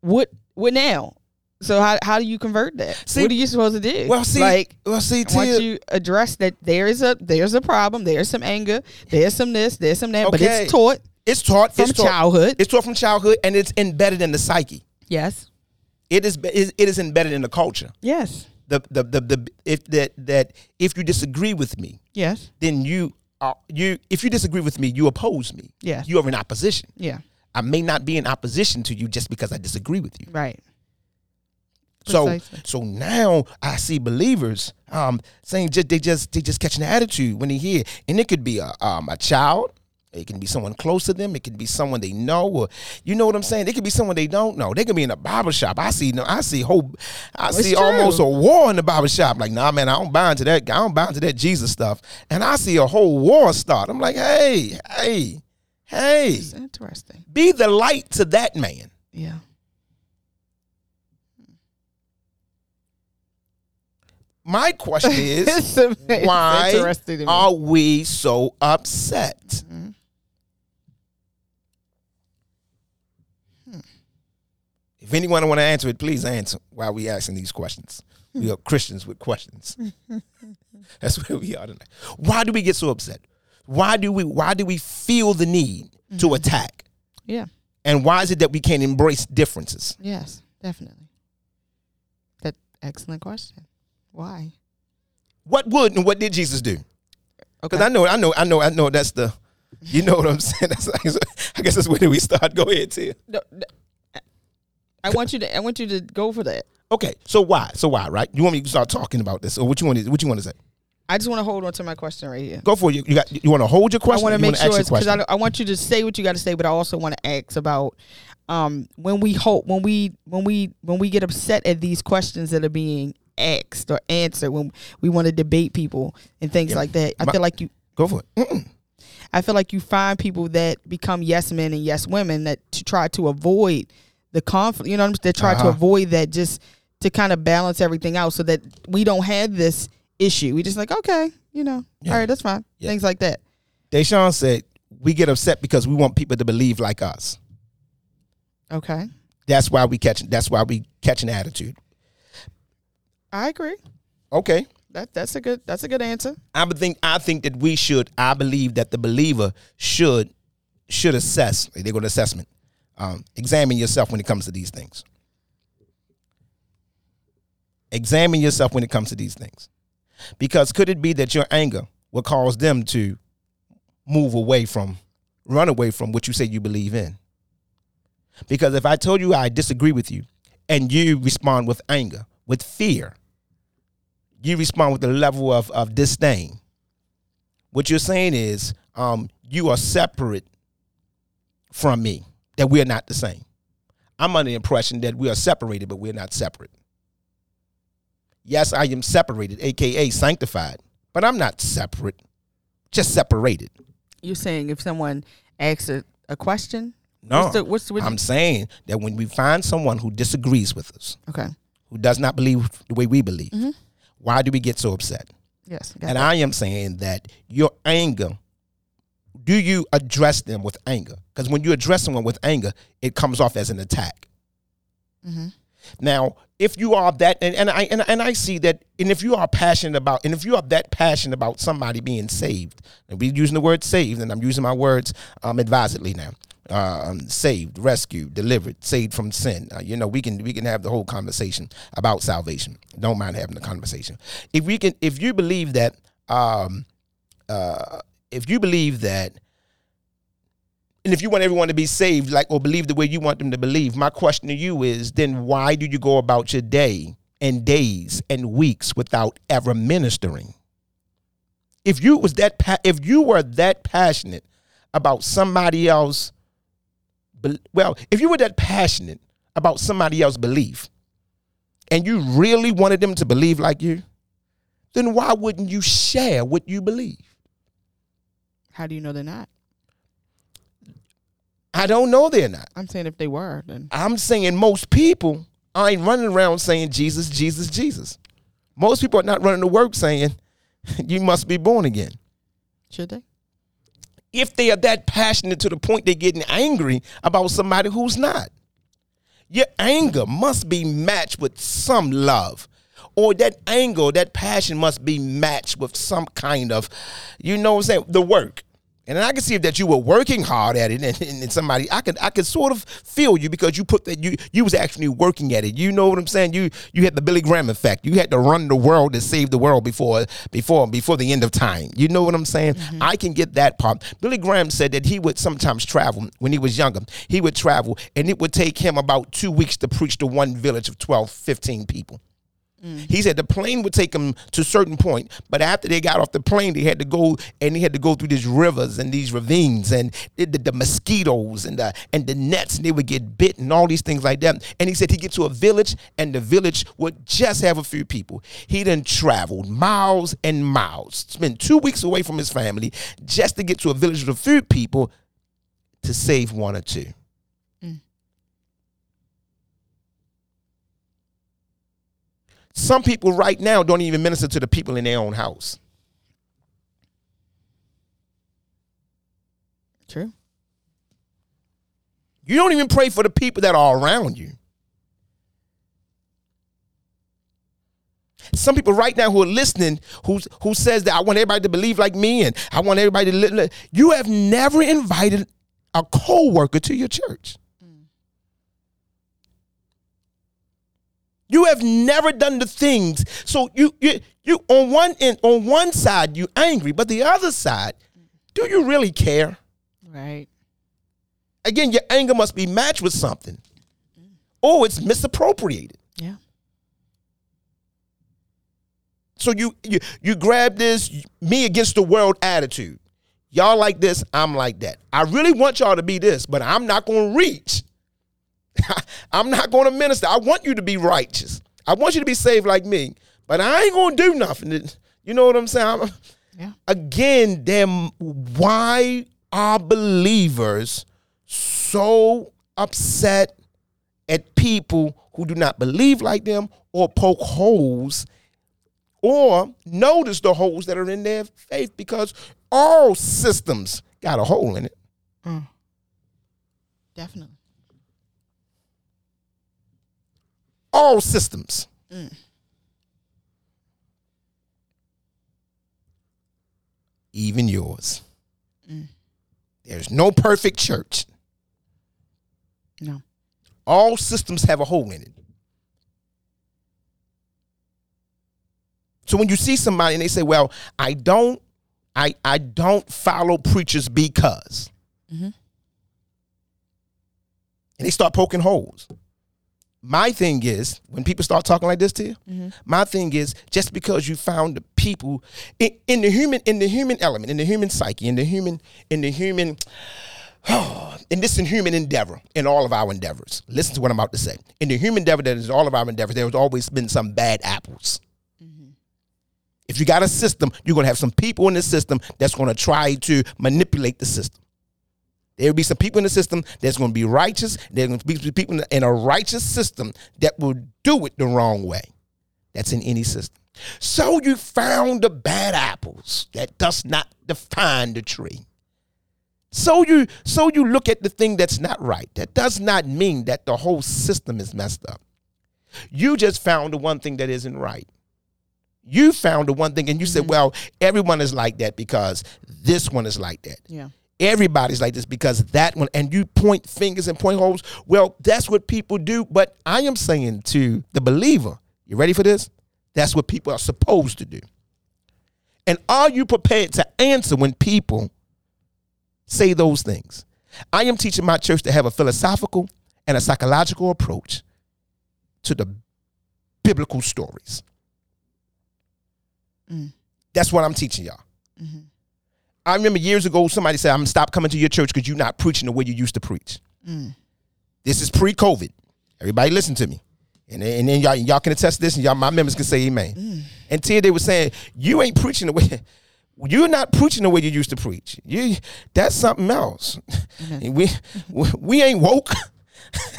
what now? So how do you convert that? See, what are you supposed to do? Once you address that there's a problem, there's some anger, there's some this, there's some that, okay, but it's taught. Childhood. It's taught from childhood, and it's embedded in the psyche. Yes. It is embedded in the culture. Yes. If you disagree with me, yes, then if you disagree with me, you oppose me. Yeah. You are in opposition. Yeah. I may not be in opposition to you just because I disagree with you. Right. Precisely. So now I see believers saying they just catching an attitude when they hear, and it could be a child, it can be someone close to them, it could be someone they know, or you know what I'm saying? It could be someone they don't know. They could be in a barbershop. I see almost a war in the barbershop. Like, nah, man, I don't buy into that. I don't buy into that Jesus stuff. And I see a whole war start. I'm like, hey. That's interesting. Be the light to that man. Yeah. My question is, why are we so upset? Mm-hmm. If anyone want to answer it, please answer why we asking these questions. We are Christians with questions. That's where we are tonight. Why do we get so upset? Why do we feel the need, mm-hmm, to attack? Yeah. And why is it that we can't embrace differences? Yes, definitely. That's an excellent question. Why? What would and what did Jesus do? Because I know that's the You know what I'm saying? I guess that's where we start. Go ahead, Tia. No, I want you to go for that. Okay, so why, right? You want me to start talking about this, or what you want to say? I just want to hold on to my question right here. Go for it. You want to hold your question. I want to make sure, because I want you to say what you got to say, but I also want to ask about when we get upset at these questions that are being asked or answered, when we want to debate people and things like that. I feel like you go for it. Mm-mm. I feel like you find people that become yes men and yes women that to try to avoid the conflict. You know what I'm saying? They try to avoid that just to kind of balance everything out so that we don't have this issue. We just like, okay, you know, all right, that's fine. Yeah. Things like that. Deshaun said, we get upset because we want people to believe like us. Okay. That's why we catch an attitude. I agree. Okay. That's a good answer. I think that we should. I believe that the believer should assess. They go to assessment. Examine yourself when it comes to these things. Examine yourself when it comes to these things, because could it be that your anger will cause them to run away from what you say you believe in? Because if I told you I disagree with you, and you respond with anger, with fear. You respond with a level of disdain. What you're saying is you are separate from me, that we are not the same. I'm under the impression that we are separated, but we're not separate. Yes, I am separated, a.k.a. sanctified, but I'm not separate, just separated. You're saying if someone asks a question? No, I'm saying that when we find someone who disagrees with us, okay, who does not believe the way we believe, mm-hmm. Why do we get so upset? Yes. And that. I am saying that your anger, do you address them with anger? Because when you address someone with anger, it comes off as an attack. Mm-hmm. Now, if you are that, and I see that, and if you are passionate about, and if you are that passionate about somebody being saved, and we're using the word saved, and I'm using my words advisedly now. Saved, rescued, delivered, saved from sin. You know, we can have the whole conversation about salvation. Don't mind having the conversation. If you believe that, and if you want everyone to be saved, like, or believe the way you want them to believe, my question to you is, then why do you go about your day and days and weeks without ever ministering? If you were that passionate about somebody else. Well, if you were that passionate about somebody else's belief and you really wanted them to believe like you, then why wouldn't you share what you believe? How do you know they're not? I don't know they're not. I'm saying if they were, then. I'm saying most people ain't running around saying Jesus, Jesus, Jesus. Most people are not running to work saying, you must be born again. Should they? If they are that passionate to the point they're getting angry about somebody who's not. Your anger must be matched with some love. Or that anger, that passion must be matched with some kind of, you know what I'm saying, the work. And I can see that you were working hard at it and somebody, I could sort of feel you because you put that, you was actually working at it. You know what I'm saying? You had the Billy Graham effect. You had to run the world to save the world before the end of time. You know what I'm saying? Mm-hmm. I can get that part. Billy Graham said that he would sometimes travel when he was younger. He would travel and it would take him about 2 weeks to preach to one village of 12, 15 people. He said the plane would take them to a certain point, but after they got off the plane, they had to go through these rivers and these ravines and the mosquitoes and the nets, and they would get bit and all these things like that. And he said he'd get to a village, and the village would just have a few people. He done traveled miles and miles, spent 2 weeks away from his family just to get to a village with a few people to save one or two. Some people right now don't even minister to the people in their own house. True. You don't even pray for the people that are around you. Some people right now who are listening, who says that I want everybody to believe like me and I want everybody to live. You have never invited a co-worker to your church. You have never done the things. So you on one side, you're angry, but the other side, do you really care? Right. Again, your anger must be matched with something. Or it's misappropriated. Yeah. So you grab this me against the world attitude. Y'all like this, I'm like that. I really want y'all to be this, but I'm not going to reach. I'm not going to minister. I want you to be righteous. I want you to be saved like me, but I ain't going to do nothing. You know what I'm saying? Yeah. Again, then why are believers so upset at people who do not believe like them or poke holes or notice the holes that are in their faith? Because all systems got a hole in it. Mm. Definitely. All systems. Mm. Even yours. Mm. There's no perfect church. No. All systems have a hole in it. So when you see somebody and they say, well, I don't follow preachers because. Mm-hmm. And they start poking holes. My thing is, when people start talking like this to you, mm-hmm. my thing is, just because you found the people in the human element, in the human psyche, in this inhuman endeavor, in all of our endeavors. Listen to what I'm about to say. In the human endeavor that is all of our endeavors, there's always been some bad apples. Mm-hmm. If you got a system, you're going to have some people in the system that's going to try to manipulate the system. There will be some people in the system that's going to be righteous. There's going to be people in a righteous system that will do it the wrong way. That's in any system. So you found the bad apples. That does not define the tree. So you look at the thing that's not right. That does not mean that the whole system is messed up. You just found the one thing that isn't right. You found the one thing and you mm-hmm. said, well, everyone is like that because this one is like that. Yeah. Everybody's like this because that one, and you point fingers and point holes. Well, that's what people do. But I am saying to the believer, you ready for this? That's what people are supposed to do. And are you prepared to answer when people say those things? I am teaching my church to have a philosophical and a psychological approach to the biblical stories. Mm. That's what I'm teaching y'all. Mm-hmm. I remember years ago, somebody said, I'm going to stop coming to your church because you're not preaching the way you used to preach. Mm. This is pre-COVID. Everybody listen to me. And then y'all can attest to this, and y'all, my members can say amen. Mm. Until they were saying, you're not preaching the way you used to preach. That's something else. Mm-hmm. We ain't woke.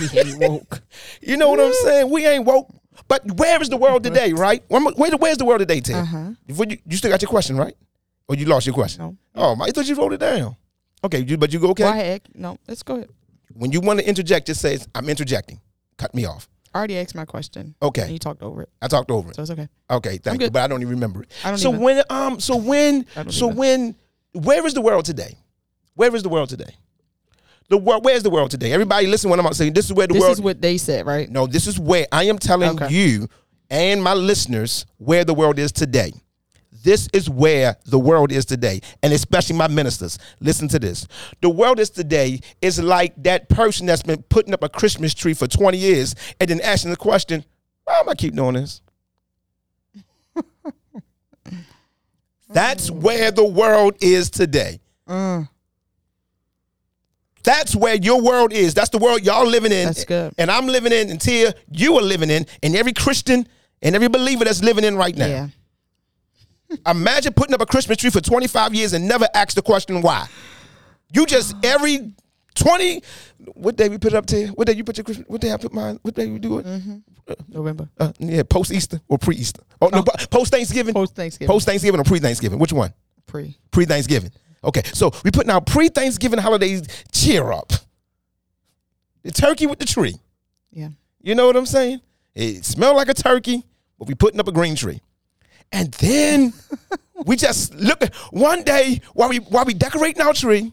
We ain't woke. You know what I'm saying? We ain't woke. But where is the world today, right? Where's the world today, Ted? Uh-huh. You still got your question, right? Or you lost your question? No. Oh, I thought you wrote it down. Okay, but you go okay? Why? No, let's go ahead. When you want to interject, just say, I'm interjecting. Cut me off. I already asked my question. Okay. And you talked over it. I talked over it. So it's okay. Okay, thank you. But I don't even remember it. Where is the world today? Where is the world today? Where's the world today? Everybody listen to what I'm about saying. This is where the world. This is what they said, right? No, this is where I am telling you and my listeners where the world is today. This is where the world is today, and especially my ministers. Listen to this. The world is today is like that person that's been putting up a Christmas tree for 20 years and then asking the question, why am I keep doing this? That's where the world is today. That's where your world is. That's the world y'all living in. That's good. And I'm living in until you are living in, and every Christian and every believer that's living in right now. Yeah. Imagine putting up a Christmas tree for 25 years and never ask the question why. You just every 20. What day we put it up to? What day you put your Christmas? What day I put mine? What day you do it? Mm-hmm. November. Yeah, post Easter or pre Easter? Oh no, post Thanksgiving. Post Thanksgiving. Post Thanksgiving or pre Thanksgiving? Which one? Pre Thanksgiving. Okay, so we putting out pre Thanksgiving holidays cheer up. The turkey with the tree. Yeah. You know what I'm saying? It smelled like a turkey, but we putting up a green tree. And then we just look at one day while we decorating our tree,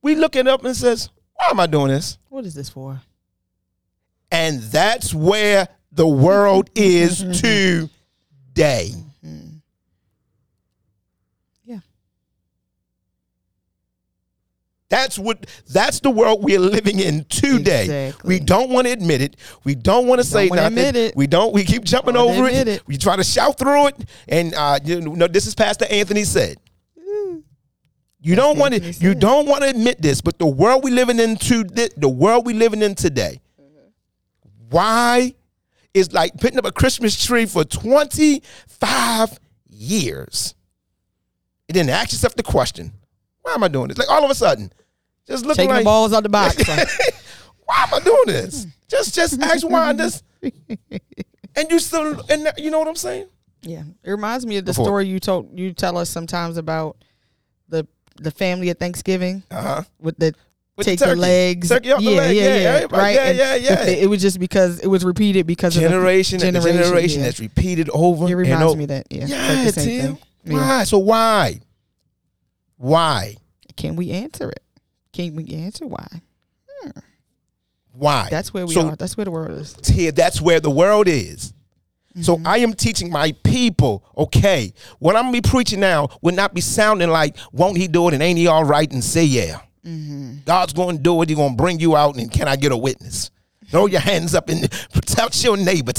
we look it up and says, why am I doing this? What is this for? And that's where the world is today. Mm-hmm. Yeah. That's the world we're living in today. Exactly. We don't want to admit it. We don't want to say nothing. We keep jumping over it. We try to shout through it. And this is Pastor Anthony Said. You don't want to admit this, but the world we living in today. Mm-hmm. Why is like putting up a Christmas tree for 25 years? And then ask yourself the question, why am I doing this? Like all of a sudden, just looking taking like, the balls out the box. Why am I doing this? Just ask why this. And you still, and you know what I'm saying? Yeah, it reminds me of the story you tell us sometimes about the family at Thanksgiving with the turkey legs. It was just because it was repeated because generation that's repeated over. It reminds me that why? So why? Why? Can we answer it? Can we answer why? Why? That's where we are. That's where the world is. That's where the world is. Mm-hmm. So I am teaching my people, okay, what I'm going to be preaching now will not be sounding like, won't he do it and ain't he all right and say yeah. Mm-hmm. God's going to do it. He's going to bring you out and can I get a witness? Throw your hands up and tell your neighbor.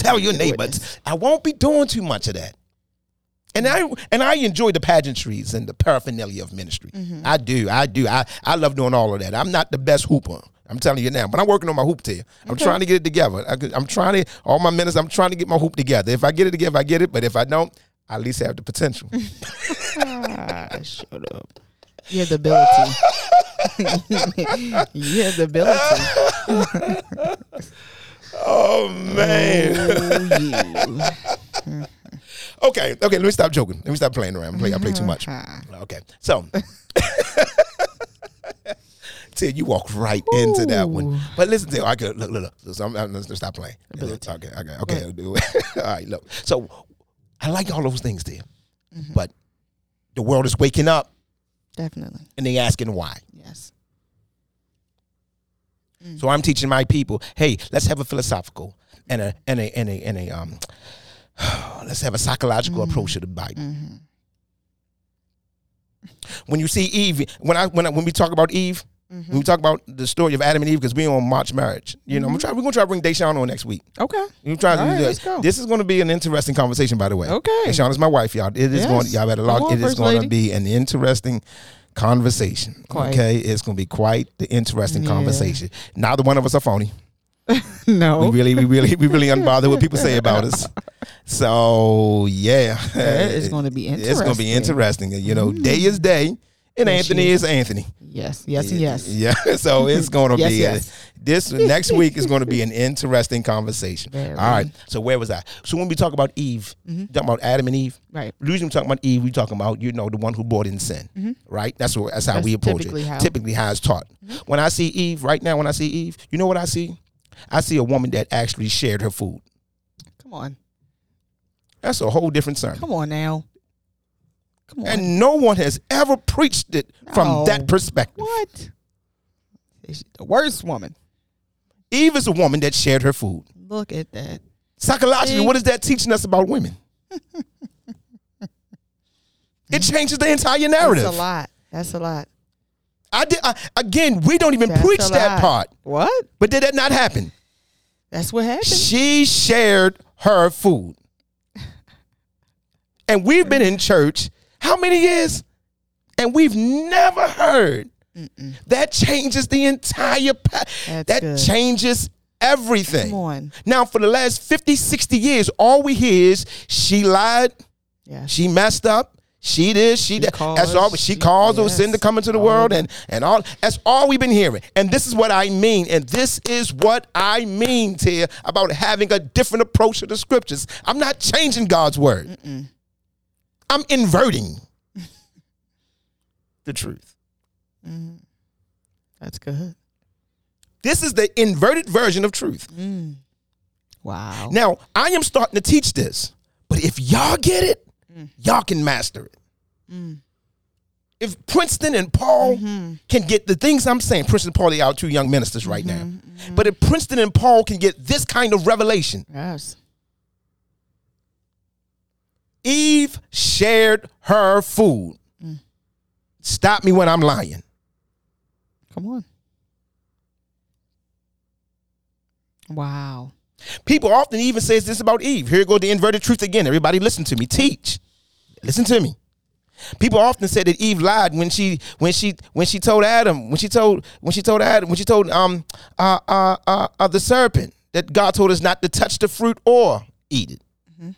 I won't be doing too much of that. And I enjoy the pageantries and the paraphernalia of ministry. Mm-hmm. I do. I love doing all of that. I'm not the best hooper. I'm telling you now, but I'm working on my hoop tail. I'm trying to get it together. I'm trying to get my hoop together. If I get it together, I get it. But if I don't, I at least have the potential. Shut up. You have the ability. Oh, man. Oh, Okay, let me stop joking. Let me stop playing around. I play too much. Okay, so... Till you walk right into that one. But listen to it. Okay, look. So let's stop playing. Okay. All right, look. So I like all those things there. Mm-hmm. But the world is waking up. Definitely. And they asking why. Yes. Mm-hmm. So I'm teaching my people, hey, let's have a philosophical let's have a psychological approach to the Bible. Mm-hmm. When you see Eve, when we talk about Eve, mm-hmm. we talk about the story of Adam and Eve because we're on March Marriage. You know, mm-hmm. We're going to try to bring Deshaun on next week. Okay. Let's go. This is going to be an interesting conversation, by the way. Okay. Deshaun is my wife, y'all. It is going to be an interesting conversation. Quite. Okay. It's going to be quite the interesting conversation. Neither one of us are phony. No. We really unbothered what people say about us. So, it's going to be interesting. It's going to be interesting. You know, day is day. And Anthony is Anthony. Yes. Yeah. So it's going to be this next week is going to be an interesting conversation. Very. All right. So where was I? So when we talk about Eve, talking about Adam and Eve, right? Usually we talk about Eve. We talking about the one who brought in sin, right? That's how we approach it. Typically how it's taught. Mm-hmm. When I see Eve right now, you know what I see? I see a woman that actually shared her food. Come on. That's a whole different sermon. Come on now. And no one has ever preached it from that perspective. What? The worst woman. Eve is a woman that shared her food. Look at that. Psychologically, what is that teaching us about women? It changes the entire narrative. That's a lot. We don't even preach that part. What? But did that not happen? That's what happened. She shared her food. And we've been in church how many years? And we've never heard. Mm-mm. That changes the entire changes everything. Come on. Now for the last 50, 60 years, all we hear is she lied. Yeah. She messed up. She did. She did. That's all. She caused sin to come into the world and all. That's all we've been hearing. And this is what I mean. And this is what I mean, Tia, about having a different approach to the scriptures. I'm not changing God's word. Mm-mm. I'm inverting the truth. Mm-hmm. That's good. This is the inverted version of truth. Mm. Wow. Now, I am starting to teach this, but if y'all get it, y'all can master it. Mm. If Princeton and Paul can get the things I'm saying, Princeton and Paul, they are two young ministers right now. Mm-hmm. But if Princeton and Paul can get this kind of revelation. Yes. Eve shared her food. Stop me when I'm lying. Come on. Wow. People often even says this about Eve. Here goes the inverted truth again. Everybody listen to me. Teach. Listen to me. People often said that Eve lied when she told the serpent that God told us not to touch the fruit or eat it. Mm-hmm.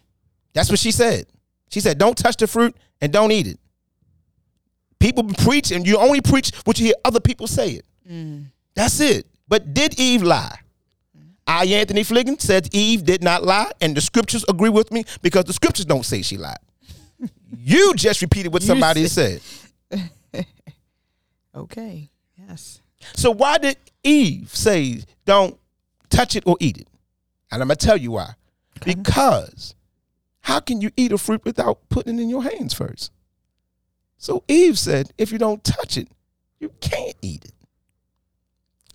That's what she said. She said, don't touch the fruit and don't eat it. People preach, and you only preach what you hear other people say it. Mm. That's it. But did Eve lie? I, Anthony Fliggins, said Eve did not lie, and the scriptures agree with me because the scriptures don't say she lied. You just repeated what somebody said. Okay, yes. So why did Eve say don't touch it or eat it? And I'm going to tell you why. Okay. Because how can you eat a fruit without putting it in your hands first? So Eve said if you don't touch it, you can't eat it.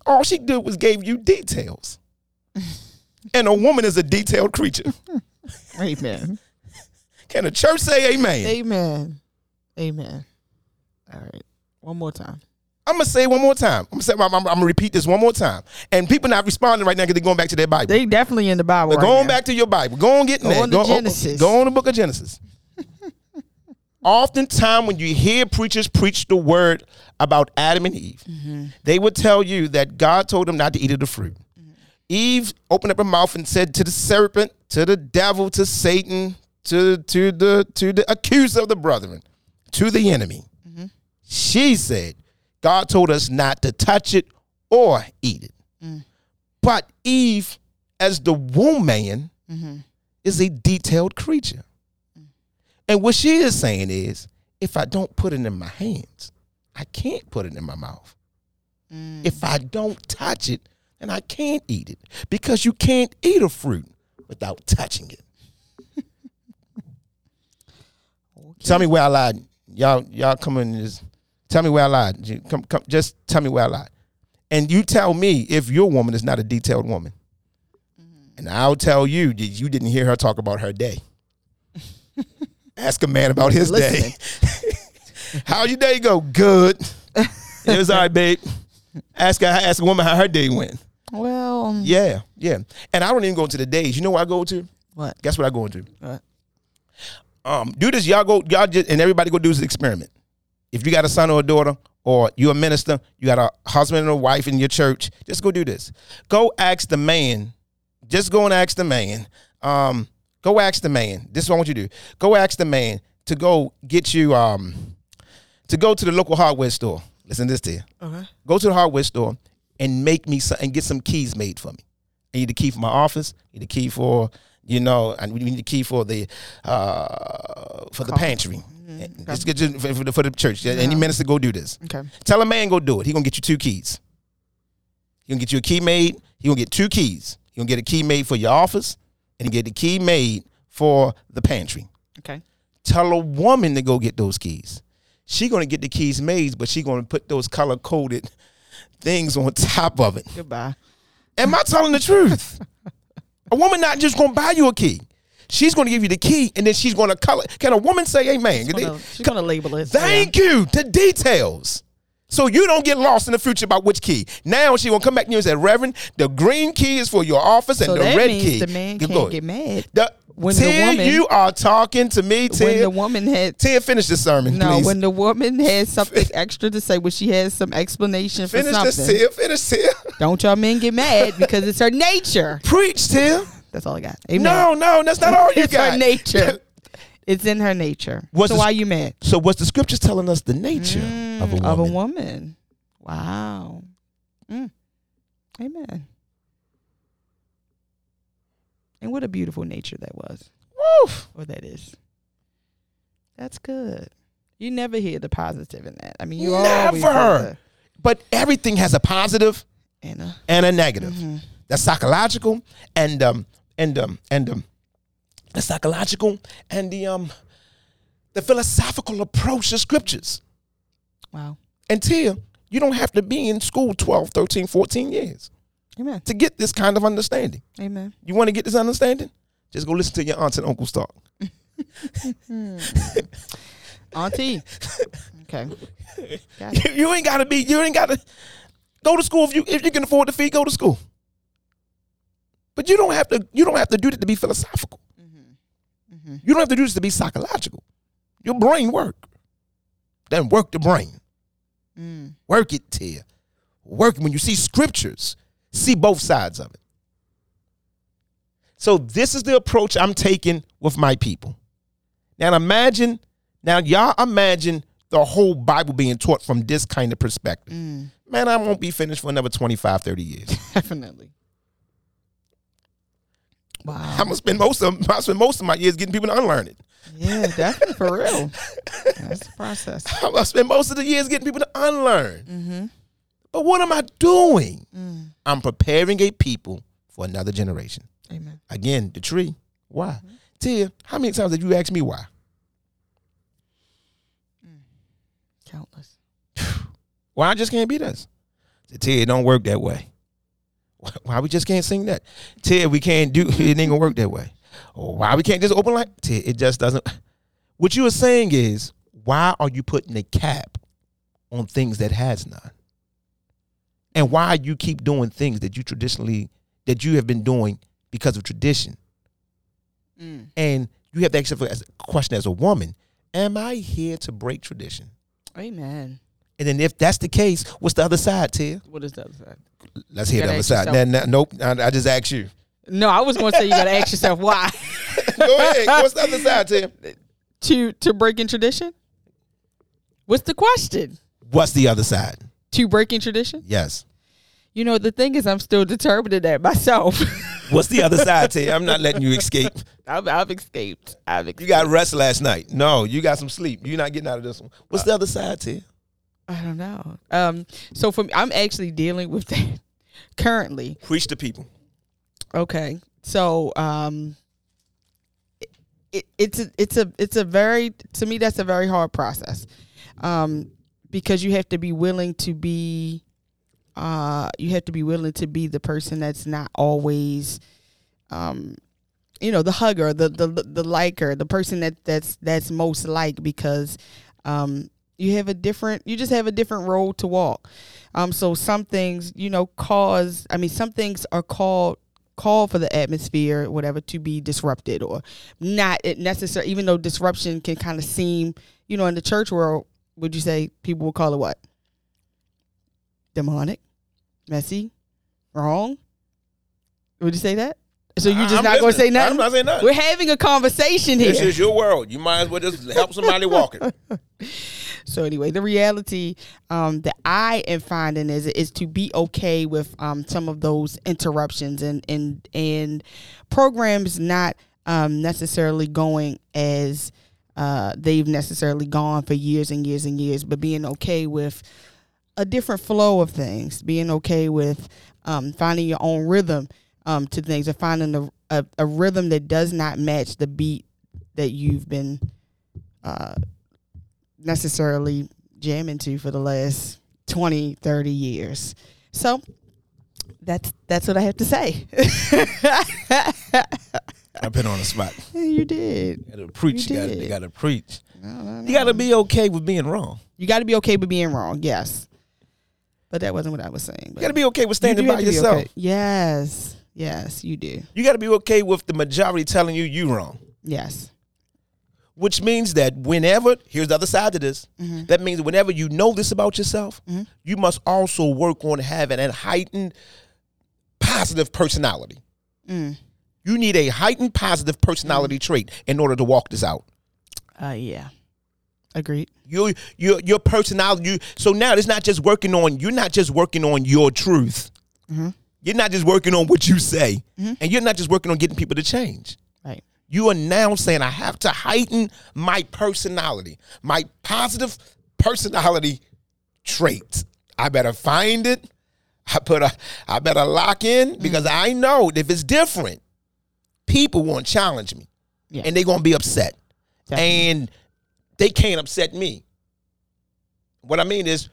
All she did was gave you details. And a woman is a detailed creature. Amen. Can the church say amen? Amen. Amen. All right. One more time. I'm going to say it one more time. I'm going to repeat this one more time. And people not responding right now because they're going back to their Bible. They definitely in the Bible they're right going now. Back to your Bible. Go on getting that. Go on the book of Genesis. Oftentimes when you hear preachers preach the word about Adam and Eve, mm-hmm. they would tell you that God told them not to eat of the fruit. Mm-hmm. Eve opened up her mouth and said to the serpent, to the devil, to Satan, to the accuser of the brethren, to the enemy. Mm-hmm. She said, God told us not to touch it or eat it. Mm. But Eve, as the woman, mm-hmm. is a detailed creature. Mm. And what she is saying is, if I don't put it in my hands, I can't put it in my mouth. Mm. If I don't touch it, then I can't eat it. Because you can't eat a fruit without touching it. Tell me where I lied. Y'all come in and just tell me where I lied. Come, just tell me where I lied. And you tell me if your woman is not a detailed woman. Mm-hmm. And I'll tell you that you didn't hear her talk about her day. Ask a man about his day. How'd your day go? Good. It was all right, babe. Ask a woman how her day went. Well. Yeah, yeah. And I don't even go to the days. You know what I go to? What? Guess what I go into? What? Do this, y'all just, and everybody go do this experiment. If you got a son or a daughter, or you're a minister, you got a husband and a wife in your church, just go do this. Go ask the man. Just go and ask the man. Go ask the man. This is what I want you to do. Go ask the man to go get you, to go to the local hardware store. Listen to this to you. Okay. Go to the hardware store and make me some, and get some keys made for me. I need a key for my office. I need a key for... You know, and we need the key for the pantry. Mm-hmm. Just get you for the church. Yeah. Any minister go do this. Okay. Tell a man go do it. He gonna get you 2 keys. He gonna get you a key made. He gonna get 2 keys. He gonna get a key made for your office, and he get the key made for the pantry. Okay. Tell a woman to go get those keys. She gonna get the keys made, but she gonna put those color coded things on top of it. Goodbye. Am I telling the truth? A woman not just going to buy you a key. She's going to give you the key, and then she's going to color. Can a woman say amen? She's going to label it. Thank you. The details. So you don't get lost in the future about which key. Now she's going to come back to you and say, Reverend, the green key is for your office, and so the red key. The man can't get mad. You are talking to me, Tia. When the woman had... Tia, finish the sermon, please. No, when the woman had something extra to say, when she had some explanation for something. Finish, Tia. Don't y'all men get mad because it's her nature. Preach, Tia. That's all I got. Amen. No, that's not all you it's got. It's her nature. It's in her nature. Why are you mad? So what's the scriptures telling us the nature of a woman? Of a woman. Wow. Mm. Amen. And what a beautiful nature that was. Woof. Or that is. That's good. You never hear the positive in that. I mean, you never. Never. But everything has a positive and a negative. Mm-hmm. That's psychological the psychological and the philosophical approach to scriptures. Wow. And Tia, you don't have to be in school 12, 13, 14 years. Amen. To get this kind of understanding. Amen. You want to get this understanding? Just go listen to your aunts and uncles talk. Auntie. Okay. Gotcha. You ain't gotta Go to school if you can afford the fee. Go to school. But you don't have to do that to be philosophical. Mm-hmm. Mm-hmm. You don't have to do this to be psychological. Your brain work. Then work the brain. Mm. Work it, Tia. Work when you see scriptures. See both sides of it. So this is the approach I'm taking with my people. Now y'all imagine the whole Bible being taught from this kind of perspective. Mm. Man, I won't be finished for another 25, 30 years. Definitely. Wow. I spend most of my years getting people to unlearn it. Yeah, definitely, for real. That's the process. I spend most of the years getting people to unlearn. Mm-hmm. But what am I doing? Mm. I'm preparing a people for another generation. Amen. Again, the tree. Why? Mm-hmm. Tia, how many times did you ask me why? Mm. Countless. Why I just can't be this? Tia, it don't work that way. Why we just can't sing that? Tia, we can't do it. Ain't gonna work that way. Why we can't just open like Tia? It just doesn't. What you were saying is, why are you putting a cap on things that has none? And why you keep doing things that you have been doing because of tradition? Mm. And you have to ask yourself a question as a woman: am I here to break tradition? Amen. And then if that's the case, what's the other side, Tia? What is the other side? Let's hear the other side. Nope. I just asked you. No, I was going to say you got to ask yourself why. Go ahead. What's the other side, Tia? To breaking tradition? What's the question? What's the other side? To breaking tradition? Yes. You know, the thing is, I'm still determined at myself. What's the other side, Tia? I'm not letting you escape. I've escaped. You got rest last night. No, you got some sleep. You're not getting out of this one. What's the other side, Tia? I don't know. So for me, I'm actually dealing with that currently. Preach to people. Okay. So it's a very, to me, that's a very hard process, because you have to be willing to be, the person that's not always, you know, the hugger, the liker, the person that's most liked, because, you just have a different road to walk. So some things, you know, some things are called for the atmosphere, whatever, to be disrupted or not necessary, even though disruption can kind of seem, you know, in the church world, would you say people would call it what? Demonic, messy, wrong. Would you say that? So you're just not going to say nothing? I'm not saying nothing. We're having a conversation here. This is your world. You might as well just help somebody walk it. So anyway, the reality that I am finding is to be okay with some of those interruptions and programs not necessarily going as they've necessarily gone for years and years and years, but being okay with a different flow of things, being okay with finding your own rhythm to things, and finding a rhythm that does not match the beat that you've been necessarily jam into for the last 20, 30 years. So that's what I have to say. I've been on the spot. Yeah, you did. You gotta preach. You gotta preach. No. You gotta be okay with being wrong. You gotta be okay with being wrong, yes. But that wasn't what I was saying. You gotta be okay with standing by yourself. Okay. Yes. Yes, you do. You gotta be okay with the majority telling you wrong. Yes. Which means that whenever, here's the other side to this, mm-hmm. that means whenever you know this about yourself, mm-hmm. you must also work on having a heightened positive personality. Mm. You need a heightened positive personality trait in order to walk this out. Yeah. Agreed. Your personality, so now it's not just working on, you're not just working on your truth. Mm-hmm. You're not just working on what you say. Mm-hmm. And you're not just working on getting people to change. Right. You are now saying, I have to heighten my personality, my positive personality trait. I better find it. I better lock in, because I know that if it's different, people won't challenge me, and they're going to be upset. Definitely. And they can't upset me. What I mean is,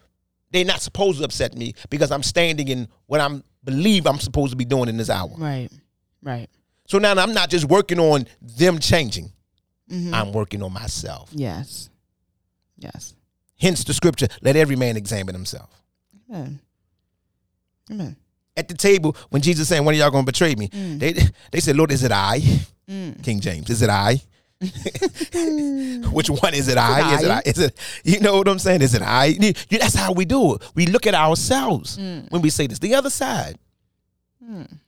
they're not supposed to upset me, because I'm standing in what I believe I'm supposed to be doing in this hour. Right, right. So now I'm not just working on them changing. Mm-hmm. I'm working on myself. Yes. Yes. Hence the scripture, let every man examine himself. Amen. Amen. At the table, when Jesus said, "When are y'all going to betray me?" They said, "Lord, is it I?" King James, "Is it I?" Which one is it? Is it I? You know what I'm saying? Is it I? That's how we do it. We look at ourselves when we say this. The other side.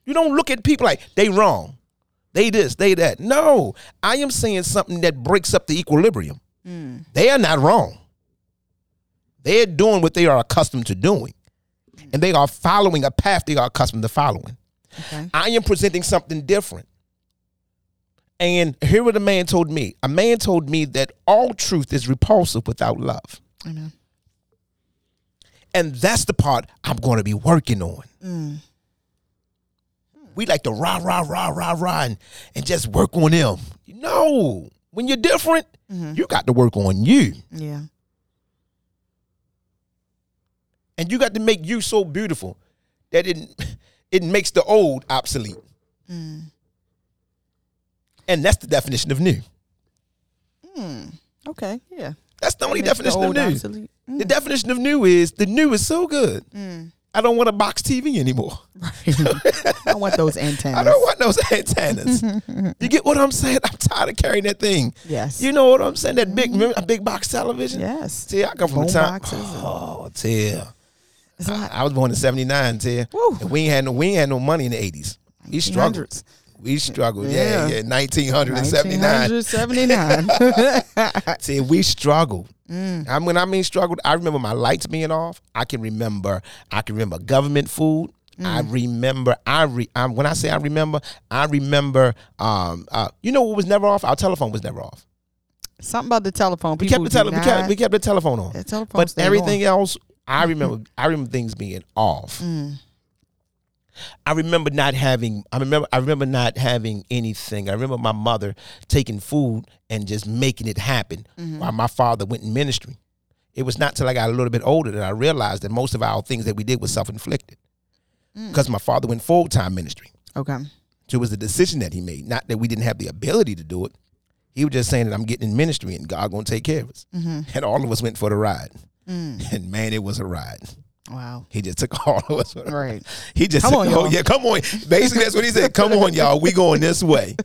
You don't look at people like they wrong, they this, they that. No, I am saying something that breaks up the equilibrium. They are not wrong. They are doing what they are accustomed to doing, and they are following a path they are accustomed to following. Okay. I am presenting something different. And hear what a man told me. A man told me that all truth is repulsive without love. Amen. And that's the part I'm going to be working on. We like to rah, rah, rah, and just work on them. No. When you're different, you got to work on you. Yeah. And you got to make you so beautiful that it makes the old obsolete. And that's the definition of new. Okay, yeah. That's the only definition of new. The definition of new is, the new is so good. I don't want a box TV anymore. Right. I don't want those antennas. I don't want those antennas. You get what I'm saying? I'm tired of carrying that thing. Yes. You know what I'm saying? That big, remember, that big box television? Yes. See, I come from the time. Oh, Tia. I was born in 79, Tia. And we ain't had no money in the 80s. We struggled. Yeah, 1979. 1979. See, we struggled. When I mean struggled, I remember my lights being off. I can remember government food. I remember, you know what was never off? Our telephone was never off. Something about the telephone. We kept the telephone on. But everything else, I remember things being off. I remember not having anything. I remember my mother taking food and just making it happen while my father went in ministry. It was not till I got a little bit older that I realized that most of our things that we did was self-inflicted, because my father went full-time ministry. Okay. So it was a decision that he made, not that we didn't have the ability to do it. He was just saying that I'm getting in ministry and God going to take care of us. And all of us went for the ride. And man, it was a ride. Wow. He just took all of us. Right. He just said, "Oh, yeah, come on." Basically, that's what he said. Come on, y'all. We going this way.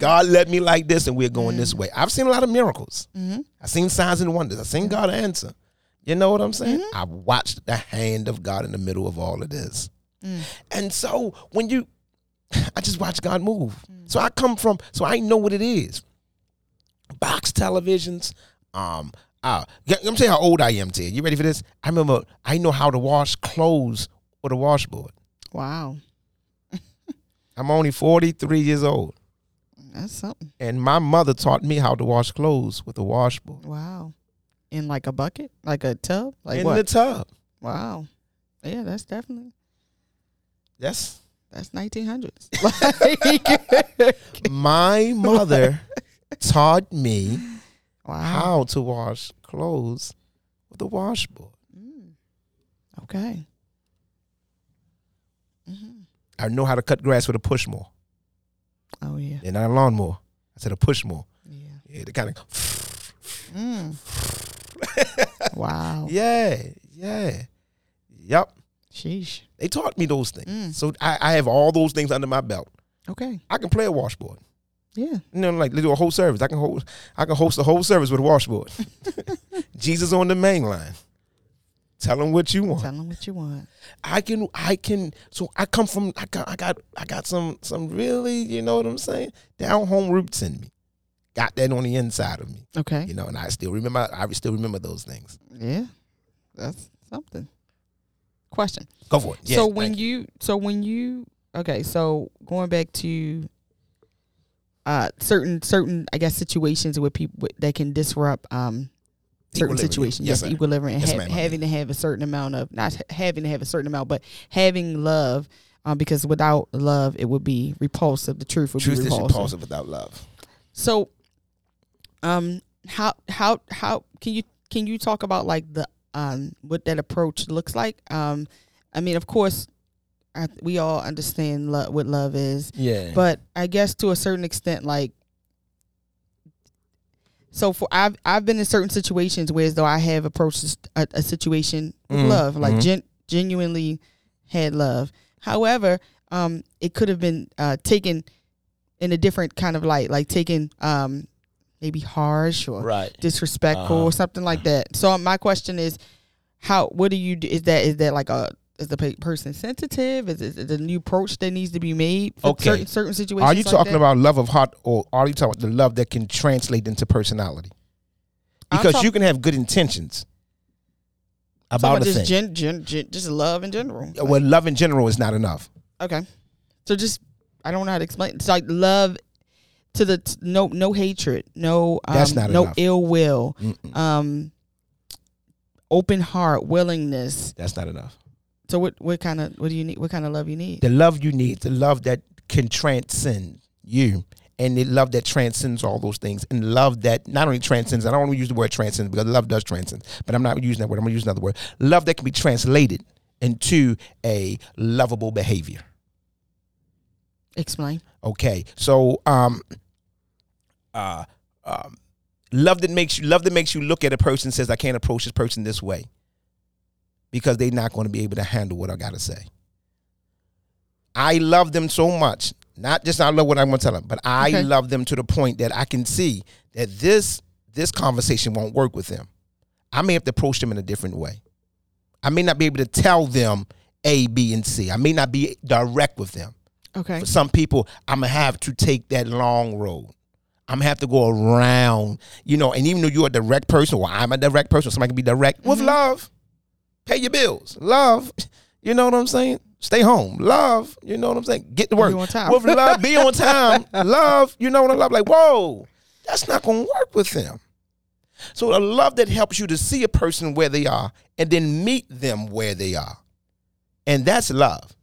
God led me like this, and we're going this way. I've seen a lot of miracles. I've seen signs and wonders. I've seen God answer. You know what I'm saying? I've watched the hand of God in the middle of all of this. And so when you, I just watch God move. So I come from, so I know what it is. Box televisions, let me tell you how old I am, Ted. You ready for this? I remember I know how to wash clothes with a washboard. Wow. I'm only 43 years old. That's something. And my mother taught me how to wash clothes with a washboard. Wow. In like a bucket? Like a tub? Like in what? The tub. Wow. Yeah, that's definitely. Yes. That's 1900s. My mother taught me. Wow. How to wash clothes with a washboard. Okay. I know how to cut grass with a push mower. Oh, yeah. And not a lawnmower. I said a push mower. Yeah. Yeah, they kind of. Wow. Yeah, yeah. Yep. Sheesh. They taught me those things. So I have all those things under my belt. Okay. I can play a washboard. Yeah. You know, like they do a whole service. I can host a whole service with a washboard. Jesus on the main line. Tell him what you want. So I got some really, you know what I'm saying? Down home roots in me. Got that on the inside of me. Okay. You know, and I still remember those things. Yeah. That's something. Question. Go for it. Yeah, so going back to certain I guess situations with people that can disrupt certain situations, equilibrium, and having to have a certain amount, but having love, because without love it would be repulsive. The truth is repulsive without love. So, how can you talk about like the what that approach looks like? I mean, of course. We all understand what love is. Yeah. But I guess to a certain extent, like, so for I've been in certain situations where as though I have approached a situation with love, like genuinely had love. However, it could have been taken in a different kind of light, like taken maybe harsh or disrespectful or something like that. So my question is, how? What do you do? Is that like a? Is the person sensitive? Is it a new approach that needs to be made for certain situations? Are you talking about love of heart, or are you talking about the love that can translate into personality? Because you can have good intentions about a thing. Just love in general. Well, love in general is not enough. Okay. So I don't know how to explain. It's like love to no hatred, that's not enough. No ill will, open heart, willingness. That's not enough. So what do you need? What kind of love you need? The love you need, the love that can transcend you, and the love that transcends all those things, and love that not only transcends. I don't want to use the word transcend because love does transcend, but I'm not using that word. I'm going to use another word. Love that can be translated into a lovable behavior. Explain. Okay, so love that makes you look at a person and says, I can't approach this person this way, because they're not going to be able to handle what I got to say. I love them so much. Not just I love what I'm going to tell them, but I love them to the point that I can see that this conversation won't work with them. I may have to approach them in a different way. I may not be able to tell them A, B, and C. I may not be direct with them. Okay. For some people, I'm going to have to take that long road. I'm going to have to go around, and even though you're a direct person, or I'm a direct person, somebody can be direct with love. Pay your bills. Love. You know what I'm saying? Stay home. Love. You know what I'm saying? Get to work. Be on time. With love, be on time. Love. You know what I love? Like, whoa, that's not going to work with them. So a love that helps you to see a person where they are and then meet them where they are. And that's love.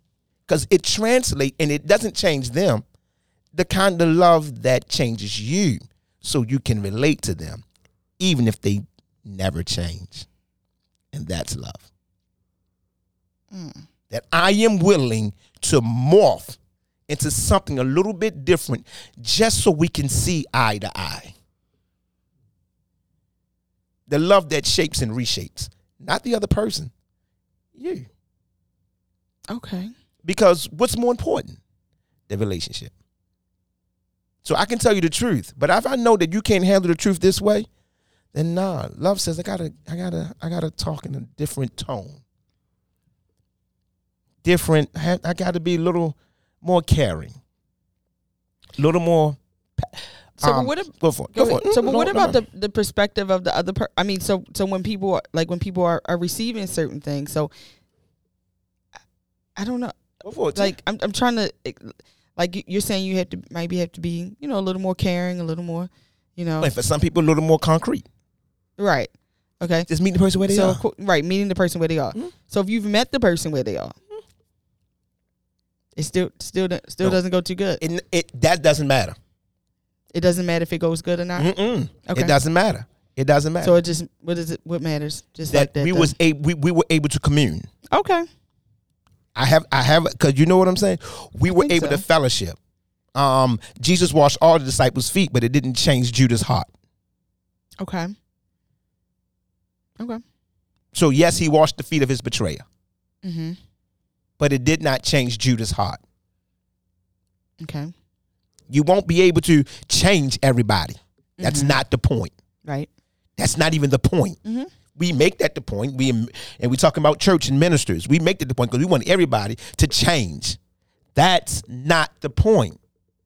Because it translates and it doesn't change them. The kind of love that changes you so you can relate to them, even if they never change. And that's love. That I am willing to morph into something a little bit different just so we can see eye to eye. The love that shapes and reshapes, not the other person, you. Okay. Because what's more important? The relationship. So I can tell you the truth, but if I know that you can't handle the truth this way, then love says I gotta talk in a different tone. Different. I gotta be a little more caring. A little more. So but what? Go for it. So, but what about the perspective of the other? I mean, so when people are receiving certain things, so I don't know. Go for it. Like I'm trying to, like you're saying, you have to be a little more caring, a little more, And for some people, a little more concrete. Right. Okay. Just meeting the person where they are. Right, meeting the person where they are. Mm-hmm. So if you've met the person where they are, mm-hmm. it still no. doesn't go too good. That doesn't matter. It doesn't matter if it goes good or not. Mm-mm. Okay. It doesn't matter. So it just what matters? Just that like that. We were able to commune. Okay. I have because you know what I'm saying? We were able to fellowship. Jesus washed all the disciples' feet, but it didn't change Judas' heart. Okay. So yes, he washed the feet of his betrayer, but it did not change Judas' heart. Okay. You won't be able to change everybody. That's not the point. Right. That's not even the point. Mm-hmm. We make that the point. And we're talking about church and ministers. We make that the point because we want everybody to change. That's not the point.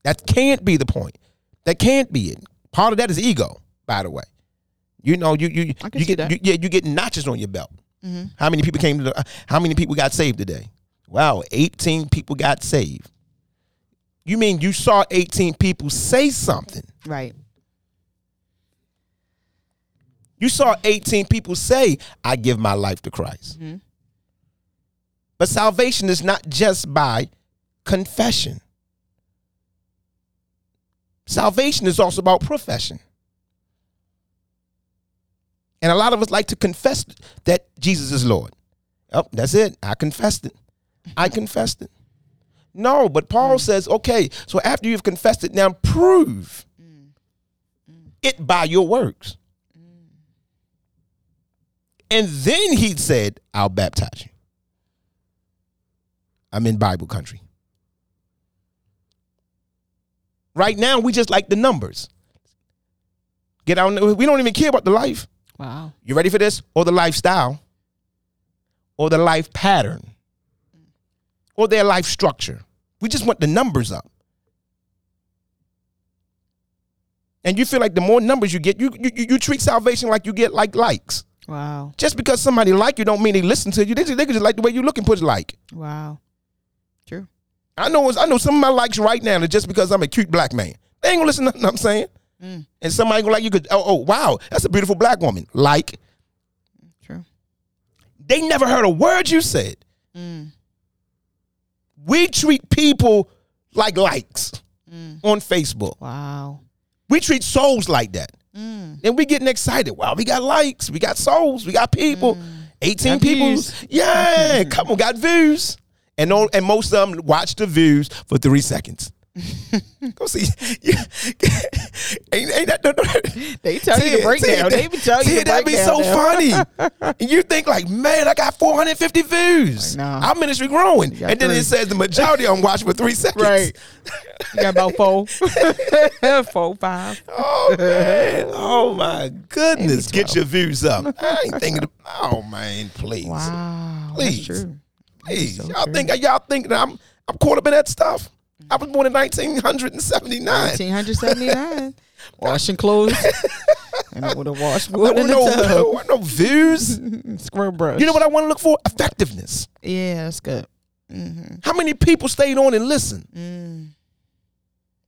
That can't be the point. That can't be it. Part of that is ego, by the way. You get notches on your belt. Mm-hmm. How many people got saved today? Wow, 18 people got saved. You mean you saw 18 people say something? Right. You saw 18 people say, I give my life to Christ. Mm-hmm. But salvation is not just by confession. Salvation is also about profession. And a lot of us like to confess that Jesus is Lord. Oh, that's it. I confessed it. No, but Paul says, okay, so after you've confessed it, now prove it by your works. And then he said, I'll baptize you. I'm in Bible country. Right now, we just like the numbers. Get out. We don't even care about the life. Wow. You ready for this? Or the lifestyle. Or the life pattern. Or their life structure. We just want the numbers up. And you feel like the more numbers you get, you treat salvation like you get like likes. Wow. Just because somebody like you don't mean they listen to you. They just like the way you look and put like. Wow. True. I know some of my likes right now are just because I'm a cute black man. They ain't gonna listen to nothing I'm saying. Mm. And somebody gonna like you because, oh, wow, that's a beautiful black woman. Like. True. They never heard a word you said. Mm. We treat people like likes on Facebook. Wow. We treat souls like that. Mm. And we getting excited. Wow, we got likes. We got souls. We got people. 18 people. Yeah, come on, got views. And most of them watch the views for 3 seconds. Go see. ain't that, no. They tell you to break down. They be telling you to break down. That'd be so funny. And you think like, man, I got 450 views. Like, nah. Our ministry growing. And then it says the majority of them watch for 3 seconds. Right. You got about four, five. Oh, man. Oh, my goodness. Get your views up. I ain't thinking. Oh, man, please. Wow. Please. That's true. Please. So y'all think that I'm caught up in that stuff? I was born in 1979. 1979. Washing clothes. And I would have washed wood in the tub. No views. Square brush. You know what I want to look for? Effectiveness. Yeah, that's good. Mm-hmm. How many people stayed on and listened? Mm.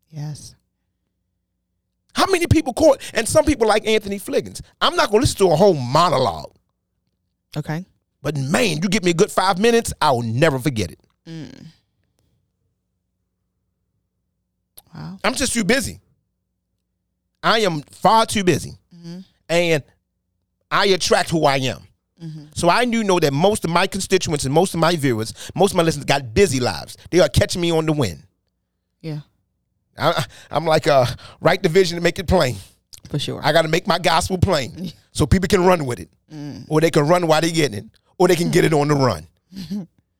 Yes. How many people caught? And some people like Anthony Fliggins. I'm not going to listen to a whole monologue. Okay. But man, you give me a good 5 minutes, I will never forget it. Mm. Wow. I'm just too busy. I am far too busy. Mm-hmm. And I attract who I am. Mm-hmm. So I know that most of my constituents and most of my viewers, most of my listeners got busy lives. They are catching me on the wind. Yeah. I'm like, write the vision and make it plain. For sure. I got to make my gospel plain so people can run with it. Mm. Or they can run while they're getting it. Or they can get it on the run.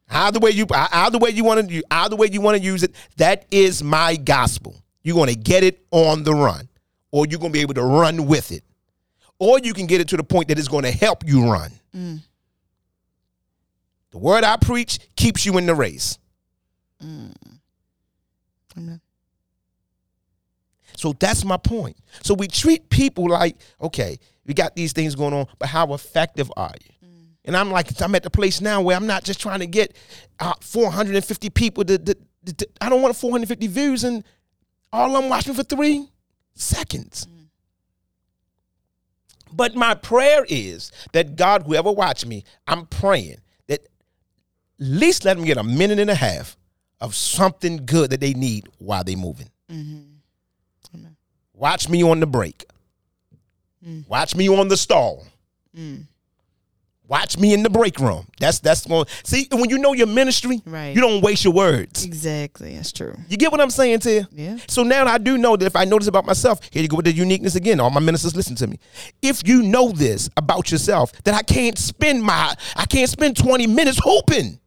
Either way you want to use it, that is my gospel. You're going to get it on the run, or you're going to be able to run with it, or you can get it to the point that it's going to help you run. Mm. The word I preach keeps you in the race. Mm. Amen. So that's my point. So we treat people like, okay, we got these things going on, but how effective are you? And I'm at the place now where I'm not just trying to get 450 people. I don't want 450 views and all I'm watching for 3 seconds. Mm. But my prayer is that God, whoever watch me, I'm praying that at least let them get a minute and a half of something good that they need while they're moving. Mm-hmm. Amen. Watch me on the break. Mm. Watch me on the stall. Mm. Watch me in the break room. That's going. See, when you know your ministry, right, you don't waste your words. Exactly, that's true. You get what I'm saying, Tia? Yeah. So now I do know that if I know this about myself, here you go with the uniqueness again. All my ministers, listen to me. If you know this about yourself, that I can't spend 20 minutes hooping.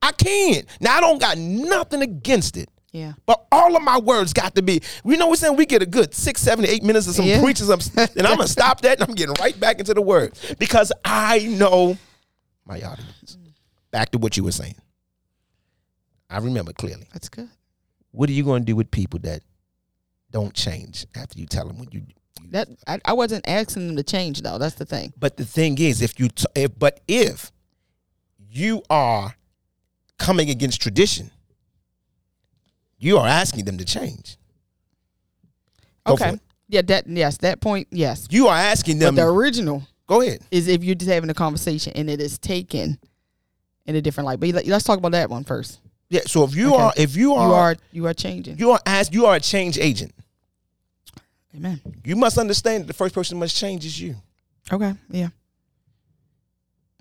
I can't. Now I don't got nothing against it. Yeah. But all of my words got to be, you know what I'm saying? We get a good 6, 7, 8 minutes of some preachers, and I'm going to stop that, and I'm getting right back into the word. Because I know my audience. Back to what you were saying. I remember clearly. That's good. What are you going to do with people that don't change after you tell them what you do? I wasn't asking them to change, though. That's the thing. But the thing is, if you are coming against tradition, you are asking them to change. Go okay. Yeah, that point, yes. You are asking them. But the original. Go ahead. Is if you're just having a conversation and it is taken in a different light. But let's talk about that one first. Yeah, so if you are changing. You are a change agent. Amen. You must understand that the first person must change is you. Okay, yeah.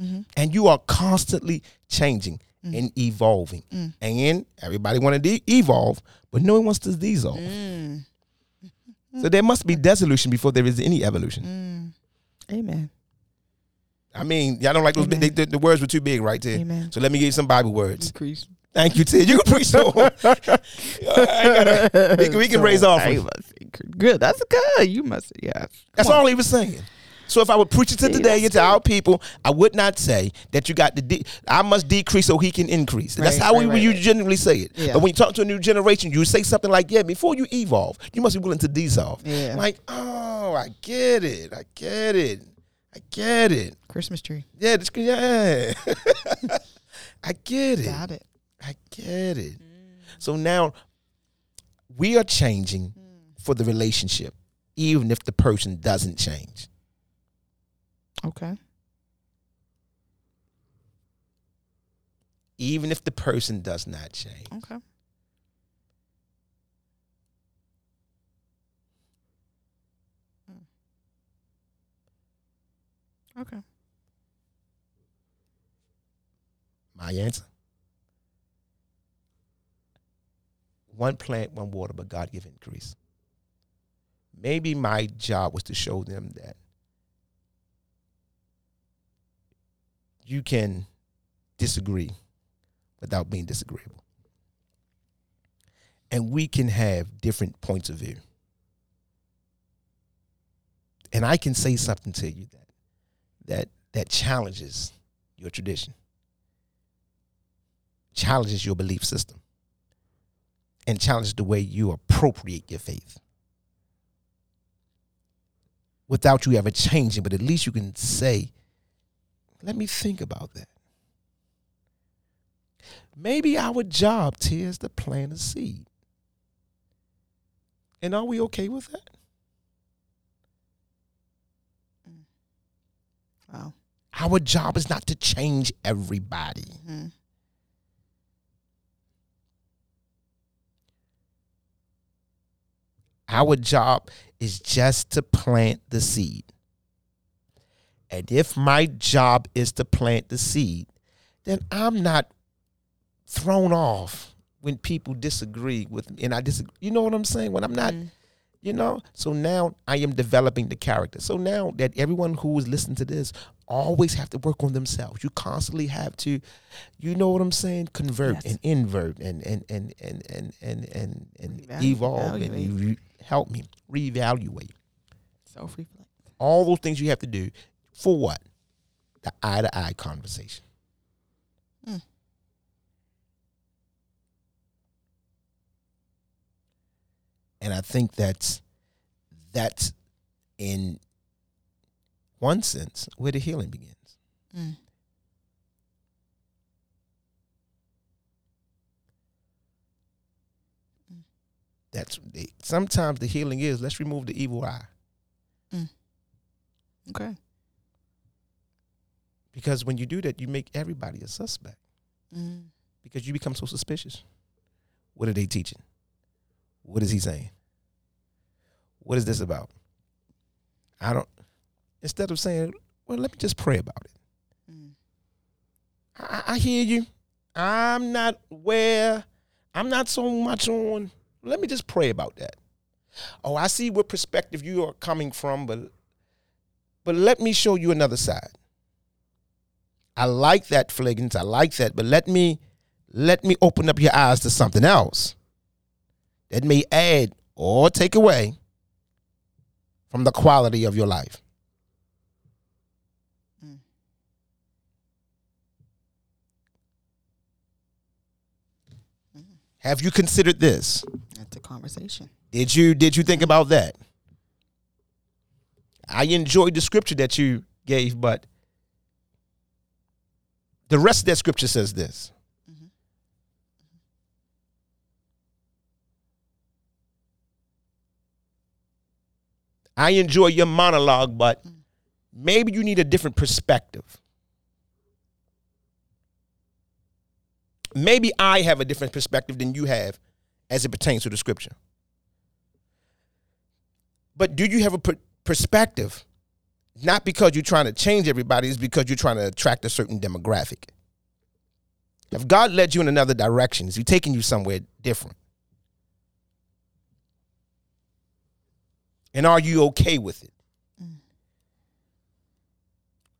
Mm-hmm. And you are constantly changing. Mm. And evolving. Mm. And everybody want to evolve, but no one wants to dissolve. Mm. So there must be dissolution before there is any evolution. Mm. Amen. I mean, y'all don't like those big, the words were too big right there. Amen. So let me give you some Bible words. Increase. Thank you, Ted. You can preach so hard. We can raise offerings. Good. That's good. You must. Yeah. That's all he was saying. So if I would preach it to today and to our people, I would not say that you got to. I must decrease so he can increase. Right, that's how you generally say it. Yeah. But when you talk to a new generation, you say something like, "Yeah, before you evolve, you must be willing to dissolve." Yeah. Like, oh, I get it. Christmas tree. Yeah. I get it. Got it. I get it. Mm. So now we are changing for the relationship, even if the person doesn't change. Okay. Even if the person does not change. Okay. Okay. My answer. One plant, one water, but God give increase. Maybe my job was to show them that you can disagree without being disagreeable. And we can have different points of view. And I can say something to you that challenges your tradition, challenges your belief system, and challenges the way you appropriate your faith. Without you ever changing, but at least you can say, let me think about that. Maybe our job, tears to plant a seed. And are we okay with that? Wow. Our job is not to change everybody. Mm-hmm. Our job is just to plant the seed. And if my job is to plant the seed, then I'm not thrown off when people disagree with me. And I disagree. You know what I'm saying? When I'm not, you know. So now I am developing the character. So now that everyone who is listening to this always have to work on themselves. You constantly have to, you know what I'm saying? Convert and invert and evolve and help me reevaluate. Self-reflect. All those things you have to do. For what? The eye-to-eye conversation. Mm. And I think that's in one sense where the healing begins. Mm. Sometimes the healing is, let's remove the evil eye. Mm. Okay. Because when you do that, you make everybody a suspect. Mm. Because you become so suspicious. What are they teaching? What is he saying? What is this about? Instead of saying, well, let me just pray about it. Mm. I hear you. I'm not so much on, let me just pray about that. Oh, I see what perspective you are coming from, but let me show you another side. I like that, Fliggins. I like that. But let me open up your eyes to something else that may add or take away from the quality of your life. Mm. Mm. Have you considered this? That's a conversation. Did you think about that? I enjoyed the scripture that you gave, but the rest of that scripture says this. Mm-hmm. I enjoy your monologue, but maybe you need a different perspective. Maybe I have a different perspective than you have as it pertains to the scripture. But do you have a perspective? Not because you're trying to change everybody, it's because you're trying to attract a certain demographic. If God led you in another direction, He's taking you somewhere different. And are you okay with it? Mm.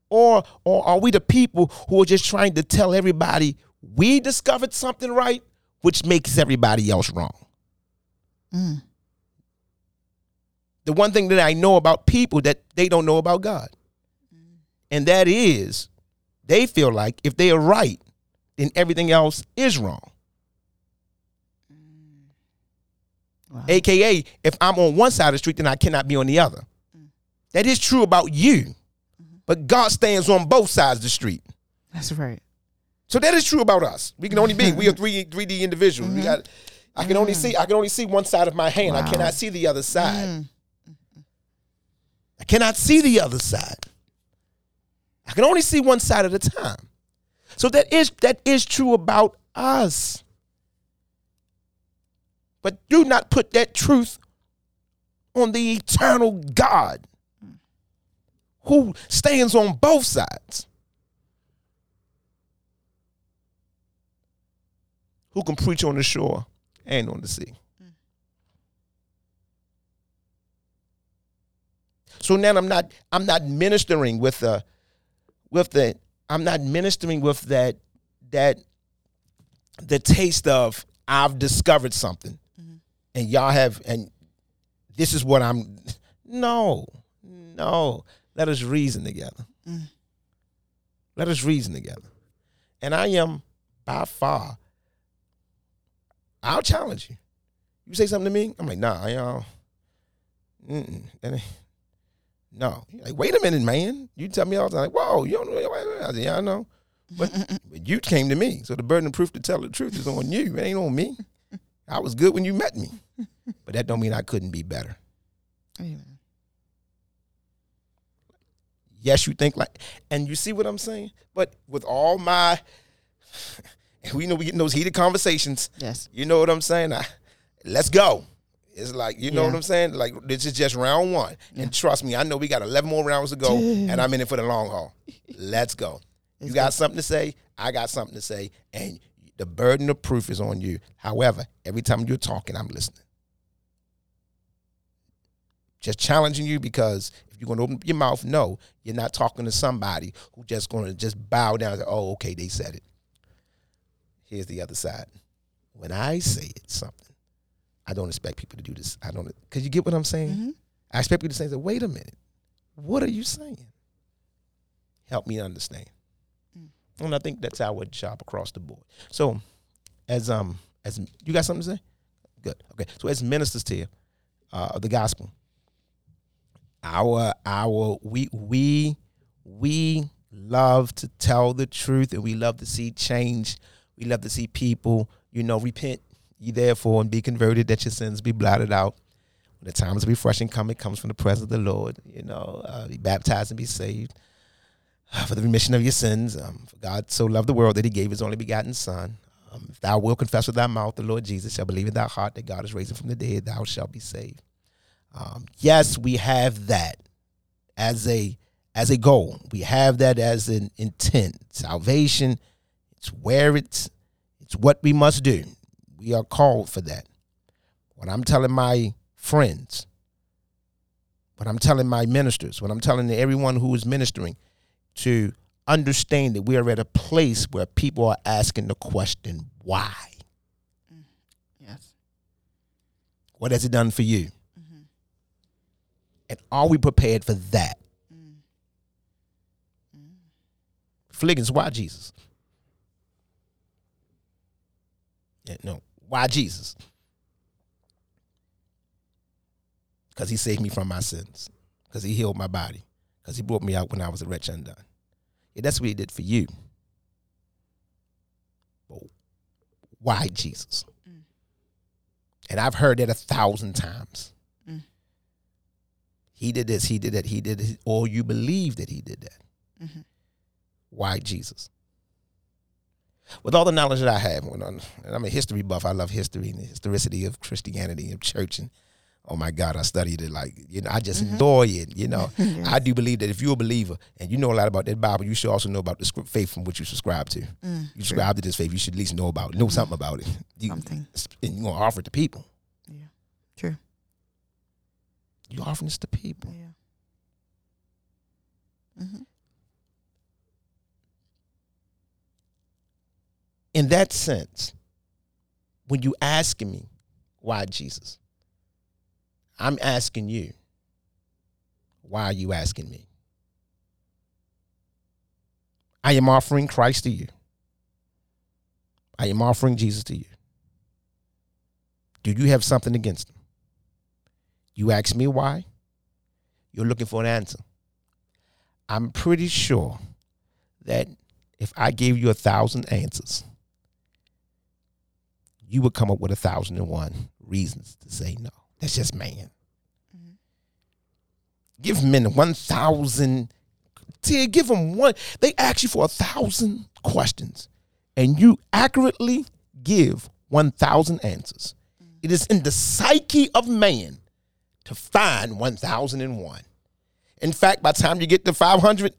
Or are we the people who are just trying to tell everybody we discovered something right, which makes everybody else wrong? Mm. The one thing that I know about people that they don't know about God. Mm. And that is, they feel like if they are right, then everything else is wrong. Mm. Wow. AKA, if I'm on one side of the street, then I cannot be on the other. Mm. That is true about you. But God stands on both sides of the street. That's right. So that is true about us. We can only be. We are 3D individuals. Mm-hmm. I can only see one side of my hand. Wow. I cannot see the other side. Mm. I cannot see the other side. I can only see one side at a time. So that is true about us. But do not put that truth on the eternal God, who stands on both sides, who can preach on the shore and on the sea. Mm. So now I'm not ministering with the taste of I've discovered something, mm-hmm. and y'all have, and this is what I'm. No. Let us reason together. Mm. Let us reason together. And I am by far, I'll challenge you. You say something to me, I'm like, nah, no. You're like, wait a minute, man. You tell me all the time, like, whoa, you don't know. I said, yeah, I know. But you came to me. So the burden of proof to tell the truth is on you. It ain't on me. I was good when you met me. But that don't mean I couldn't be better. Amen. Yes, you think like, and you see what I'm saying? But with all my, we know we get in those heated conversations. Yes. You know what I'm saying? Let's go. It's like, you know what I'm saying? Like, this is just round one. Yeah. And trust me, I know we got 11 more rounds to go, and I'm in it for the long haul. Let's go. You got something to say, I got something to say, and the burden of proof is on you. However, every time you're talking, I'm listening. Just challenging you, because if you're going to open up your mouth, no, you're not talking to somebody who just going to just bow down and say, oh, okay, they said it. Here's the other side. When I say it, something, I don't expect people to do this. I don't, because you get what I'm saying? Mm-hmm. I expect people to say, wait a minute, what are you saying? Help me understand. Mm-hmm. And I think that's our job across the board. So as you got something to say? Good. Okay. So as ministers to the gospel, we love to tell the truth, and we love to see change. We love to see people, repent ye therefore and be converted, that your sins be blotted out. When the times of refreshing come, it comes from the presence of the Lord. Be baptized and be saved for the remission of your sins. For God so loved the world that he gave his only begotten Son. If thou wilt confess with thy mouth the Lord Jesus, shall believe in thy heart that God is raising from the dead, thou shalt be saved. Yes, we have that as a goal. We have that as an intent. Salvation, it's what we must do. We are called for that. What I'm telling my friends, what I'm telling my ministers, what I'm telling everyone who is ministering, to understand that we are at a place where people are asking the question, why? Yes. What has it done for you? And are we prepared for that? Mm. Mm. Fliggins, why Jesus? Yeah, no, why Jesus? Because he saved me from my sins. Because he healed my body. Because he brought me out when I was a wretch undone. Yeah, that's what he did for you. But why Jesus? Mm. And I've heard that 1,000 times. He did this, he did that, he did it, or you believe that he did that. Mm-hmm. Why Jesus? With all the knowledge that I have, and I'm a history buff, I love history and the historicity of Christianity and church, and oh my God, I studied it I just adore it, Yes. I do believe that if you're a believer and you know a lot about that Bible, you should also know about the faith from which you subscribe to. Mm, you subscribe to this faith, you should at least know about it, know something about it. And you're going to offer it to people. Yeah, true. You're offering this to people. Yeah. Mm-hmm. in that sense, when you ask me, why Jesus? I'm asking you, why are you asking me? I am offering Christ to you. I am offering Jesus to you. Do you have something against him? You ask me why? You're looking for an answer. I'm pretty sure that if I gave you 1,000 answers, you would come up with 1,001 reasons to say no. That's just man. Mm-hmm. Give men 1,000. Give them one. They ask you for 1,000 questions, and you accurately give 1,000 answers. Mm-hmm. It is in the psyche of man to find 1,001. In fact, by the time you get to 500,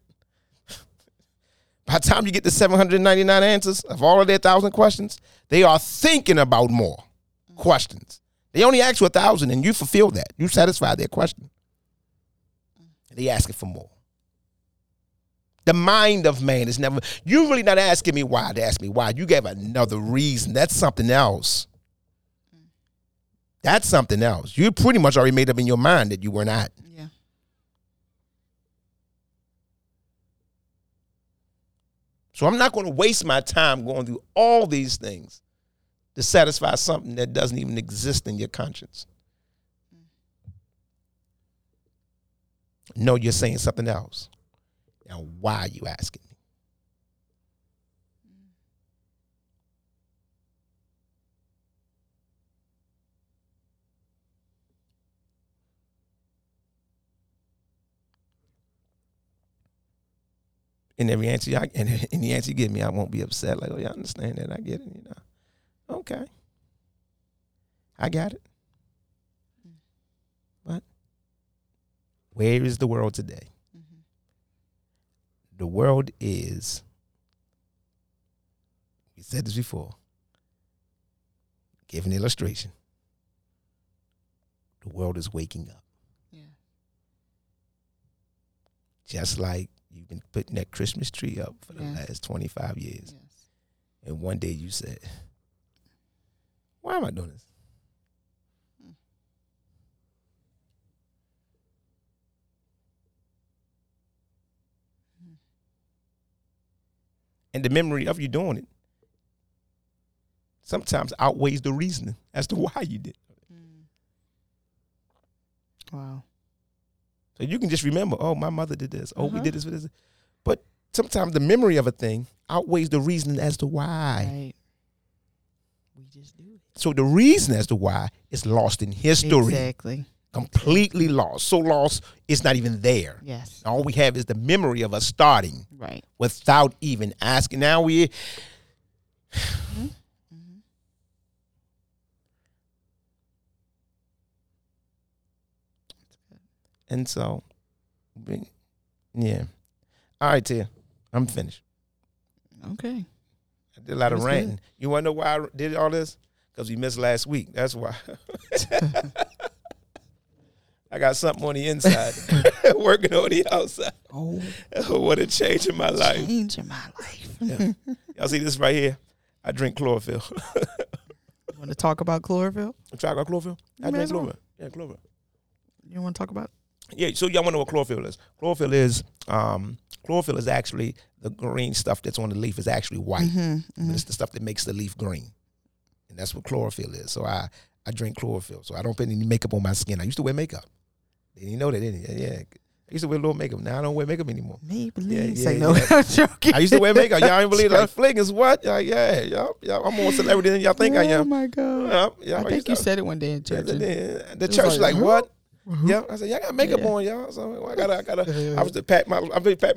by the time you get to 799 answers of all of their 1,000 questions, they are thinking about more questions. They only ask you 1,000, and you fulfill that. You satisfy their question. They asking for more. The mind of man is never, you're really not asking me why. They ask me why. You gave another reason. That's something else. That's something else. You pretty much already made up in your mind that you were not. Yeah. So I'm not going to waste my time going through all these things to satisfy something that doesn't even exist in your conscience. No, you're saying something else. Now, why are you asking me? And every answer, and the answer you give me, I won't be upset. Like, oh, yeah, I understand that. I get it. You know, okay, I got it. But where is the world today? Mm-hmm. The world is. We said this before. Give an illustration. The world is waking up. Yeah. Just like. You've been putting that Christmas tree up for the last 25 years. Yes. And one day you said, why am I doing this? Mm. And the memory of you doing it sometimes outweighs the reasoning as to why you did it. Mm. Wow. You can just remember, oh, my mother did this. Oh, we did this for this. But sometimes the memory of a thing outweighs the reason as to why. Right. We just do it. So the reason as to why is lost in history. Exactly. Completely lost. So lost, it's not even there. Yes. All we have is the memory of us starting. Right. Without even asking. Now we... Mm-hmm. And so, yeah. All right, Tia, I'm finished. Okay. I did a lot of ranting. Good. You want to know why I did all this? Because we missed last week. That's why. I got something on the inside working on the outside. Oh. What a change in my life. Change in my life. Yeah. Y'all see this right here? I drink chlorophyll. You want to talk about chlorophyll? Talk about chlorophyll? I drink chlorophyll. Yeah, chlorophyll. You want to talk about it? Yeah, so y'all want to know what chlorophyll is. Chlorophyll is actually the green stuff that's on the leaf. It's actually white. Mm-hmm, mm-hmm. It's the stuff that makes the leaf green. And that's what chlorophyll is. So I drink chlorophyll. So I don't put any makeup on my skin. I used to wear makeup. They didn't know that, didn't they? Yeah. I used to wear a little makeup. Now I don't wear makeup anymore. I'm joking. I used to wear makeup. Y'all ain't believe that. Fliggins, what? I'm more celebrity than y'all think I am. Oh, my God. I think you said it one day in church. The church like, what? Mm-hmm. Yeah, I said, y'all got makeup on, y'all. So I was to pat my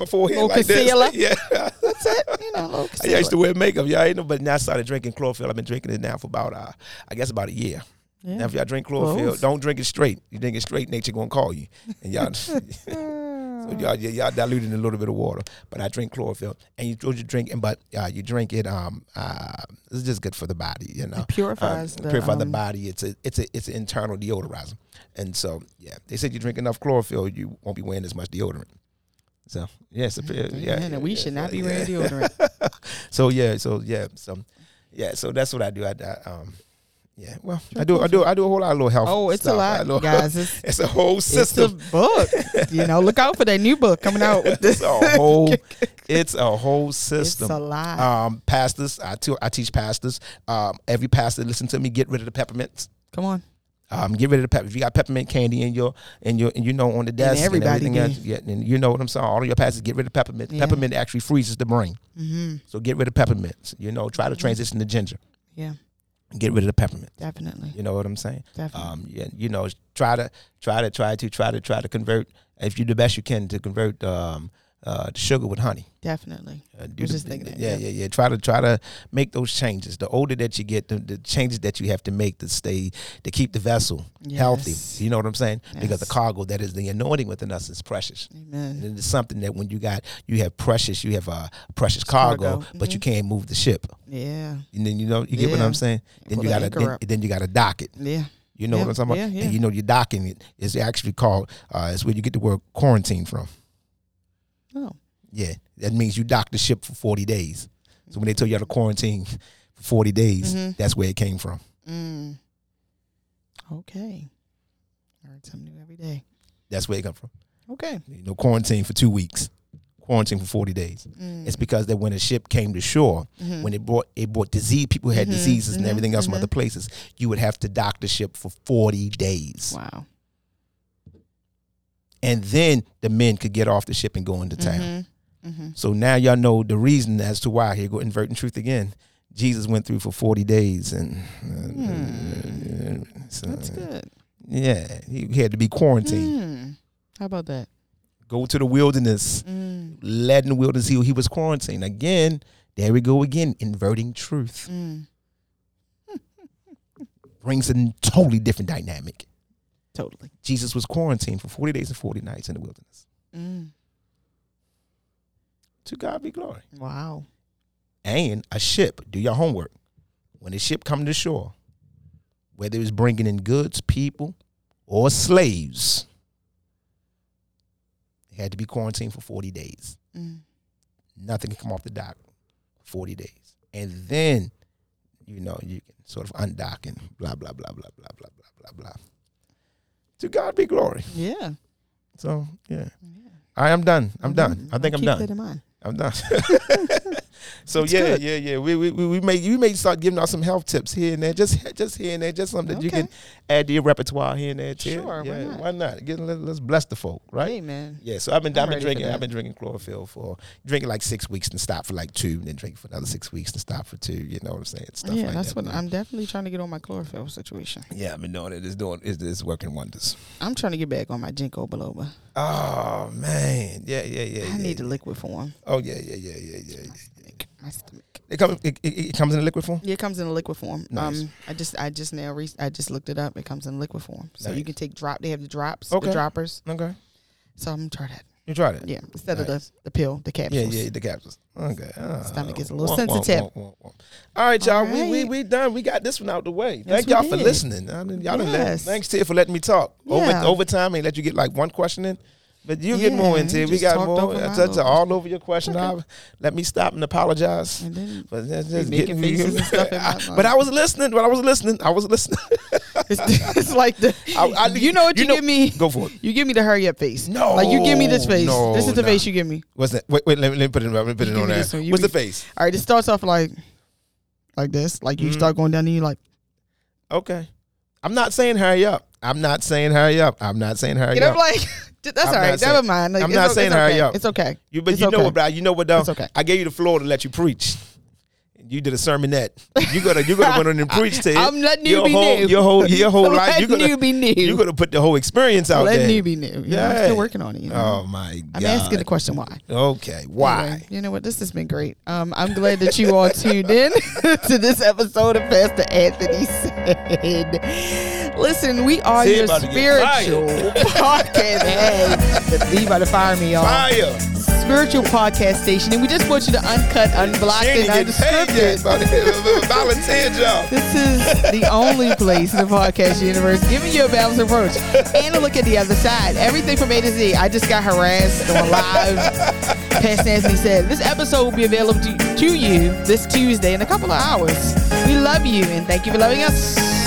forehead like this. Yeah. That's it. You know, I used to wear makeup, y'all ain't know, but now I started drinking chlorophyll. I've been drinking it now for about a year. Yeah. Now if y'all drink chlorophyll, don't drink it straight. You drink it straight, nature gonna call you. And y'all so y'all dilute it in a little bit of water. But I drink chlorophyll. And you drink it, it's just good for the body, you know. It purifies the body. It's an internal deodorizer. And so, yeah, they said you drink enough chlorophyll, you won't be wearing as much deodorant. So, yes, we should not be wearing deodorant. So, yeah. Yeah, so that's what I do. Yeah, well, I do a whole lot of little health. Oh, it's stuff, a lot, guys. It's a whole system. It's a book. You know, look out for that new book coming out. It's a whole system. It's a lot. Pastors, I teach pastors. Every pastor, listen to me. Get rid of the peppermints. Come on. Get rid of the peppermint. If you got peppermint candy and you know on the desk and everything else, yeah, and you know what I'm saying. All of your pastors, get rid of peppermint. Yeah. Peppermint actually freezes the brain. Mm-hmm. So get rid of peppermints. You know, try to transition to ginger. Yeah. Get rid of the peppermint. Definitely. You know what I'm saying? Definitely. Yeah, you know, try to convert, if you do the best you can, to convert the sugar with honey. Definitely. Yeah. Try to make those changes. The older that you get, the changes that you have to make to keep the vessel healthy. You know what I'm saying? Yes. Because the cargo that is the anointing within us is precious. Amen. And it's something that when you have precious cargo, mm-hmm. but you can't move the ship. Yeah. And then you get what I'm saying? Then you gotta dock it. Yeah. You know what I'm talking about? Yeah. And you're docking it. It's actually called it's where you get the word quarantine from. Oh. Yeah, that means you dock the ship for 40 days. So when they tell you how to quarantine for 40 days, mm-hmm. that's where it came from. Mm. Okay. I learn something new every day. That's where it come from. Okay. You know, quarantine for 2 weeks. Quarantine for 40 days. Mm. It's because that when a ship came to shore, mm-hmm. when it brought disease, people had mm-hmm. diseases mm-hmm. and everything else mm-hmm. from other places, you would have to dock the ship for 40 days. Wow. And then the men could get off the ship and go into town. Mm-hmm. Mm-hmm. So now y'all know the reason as to why. Here go inverting truth again. Jesus went through for 40 days. So, that's good. Yeah, he had to be quarantined. Mm. How about that? Go to the wilderness. Mm. Led in the wilderness, he was quarantined. Again, there we go again, inverting truth. Mm. Brings a totally different dynamic. Totally. Jesus was quarantined for 40 days and 40 nights in the wilderness. Mm. To God be glory. Wow. And a ship. Do your homework. When the ship come to shore, whether it's bringing in goods, people, or slaves, they had to be quarantined for 40 days. Mm. Nothing can come off the dock for 40 days. And then, you know, you can sort of undock and blah, blah, blah, blah, blah, blah, blah, blah, blah. To God be glory. Yeah. So, yeah. I am done. I'm done. I think I'm done. Keep that in mind. I'm done. So, that's good. Yeah. We may start giving out some health tips here and there, just here and there, just something that you can add to your repertoire here and there. Too. Sure, yeah, why not? Let's bless the folk, right? Amen. Yeah. So I've been drinking chlorophyll for like 6 weeks and stopped for like 2, and then drink for another 6 weeks and stop for 2. You know what I'm saying? Stuff like that. Yeah, that's what I'm definitely trying to get on my chlorophyll situation. Yeah, I've been doing it. It's working wonders. I'm trying to get back on my ginkgo biloba. Oh man, yeah. I need the liquid form. Oh yeah. My stomach. It comes in a liquid form? Yeah, it comes in a liquid form. Nice. I just looked it up. It comes in liquid form. So nice. You can take drop. They have the drops, the droppers. Okay. So I'm going to try that. You tried it? Yeah. Instead of the pill, the capsules. Yeah, the capsules. Okay. Stomach gets a little sensitive. All right, y'all. All right. We done. We got this one out the way. Thank y'all for listening. Thanks, Tia, for letting me talk. Yeah. Overtime, and let you get like one question in. But you get more into it. We got more. I touched all over your question. Okay. Let me stop and apologize. And then but just making faces and stuff. But I was listening. It's like you give me. Go for it. You give me the hurry up face. No, like you give me this face. No, this is the face you give me. What's that? Wait. Let me put it. On there. What's the face? All right. It starts off like this. Like you start going down and you like. Okay. I'm not saying hurry up. That's all right. Never mind. I'm not saying hurry up. It's okay. You know what though? It's okay. I gave you the floor to let you preach. You did a sermonette. You gotta went on and preach to it. I'm letting you be new. Your whole life. You gotta put the whole experience out there. Letting you be new. Yeah, I'm still working on it. You know? Oh my God. I'm asking the question why. Okay, why? Anyway, you know what? This has been great. I'm glad that you all tuned in to this episode of Pastor Anthony Said. Listen, we are your spiritual podcast. Hey, leave by the fire, me y'all. Fire. spiritual podcast station, and we just want you to uncut, unblocked, and unscripted. Volunteer job. This is the only place in the podcast universe giving you a balanced approach and a look at the other side. Everything from A to Z. I just got harassed on live. Pastor Anthony said this episode will be available to you this Tuesday in a couple of hours. We love you, and thank you for loving us.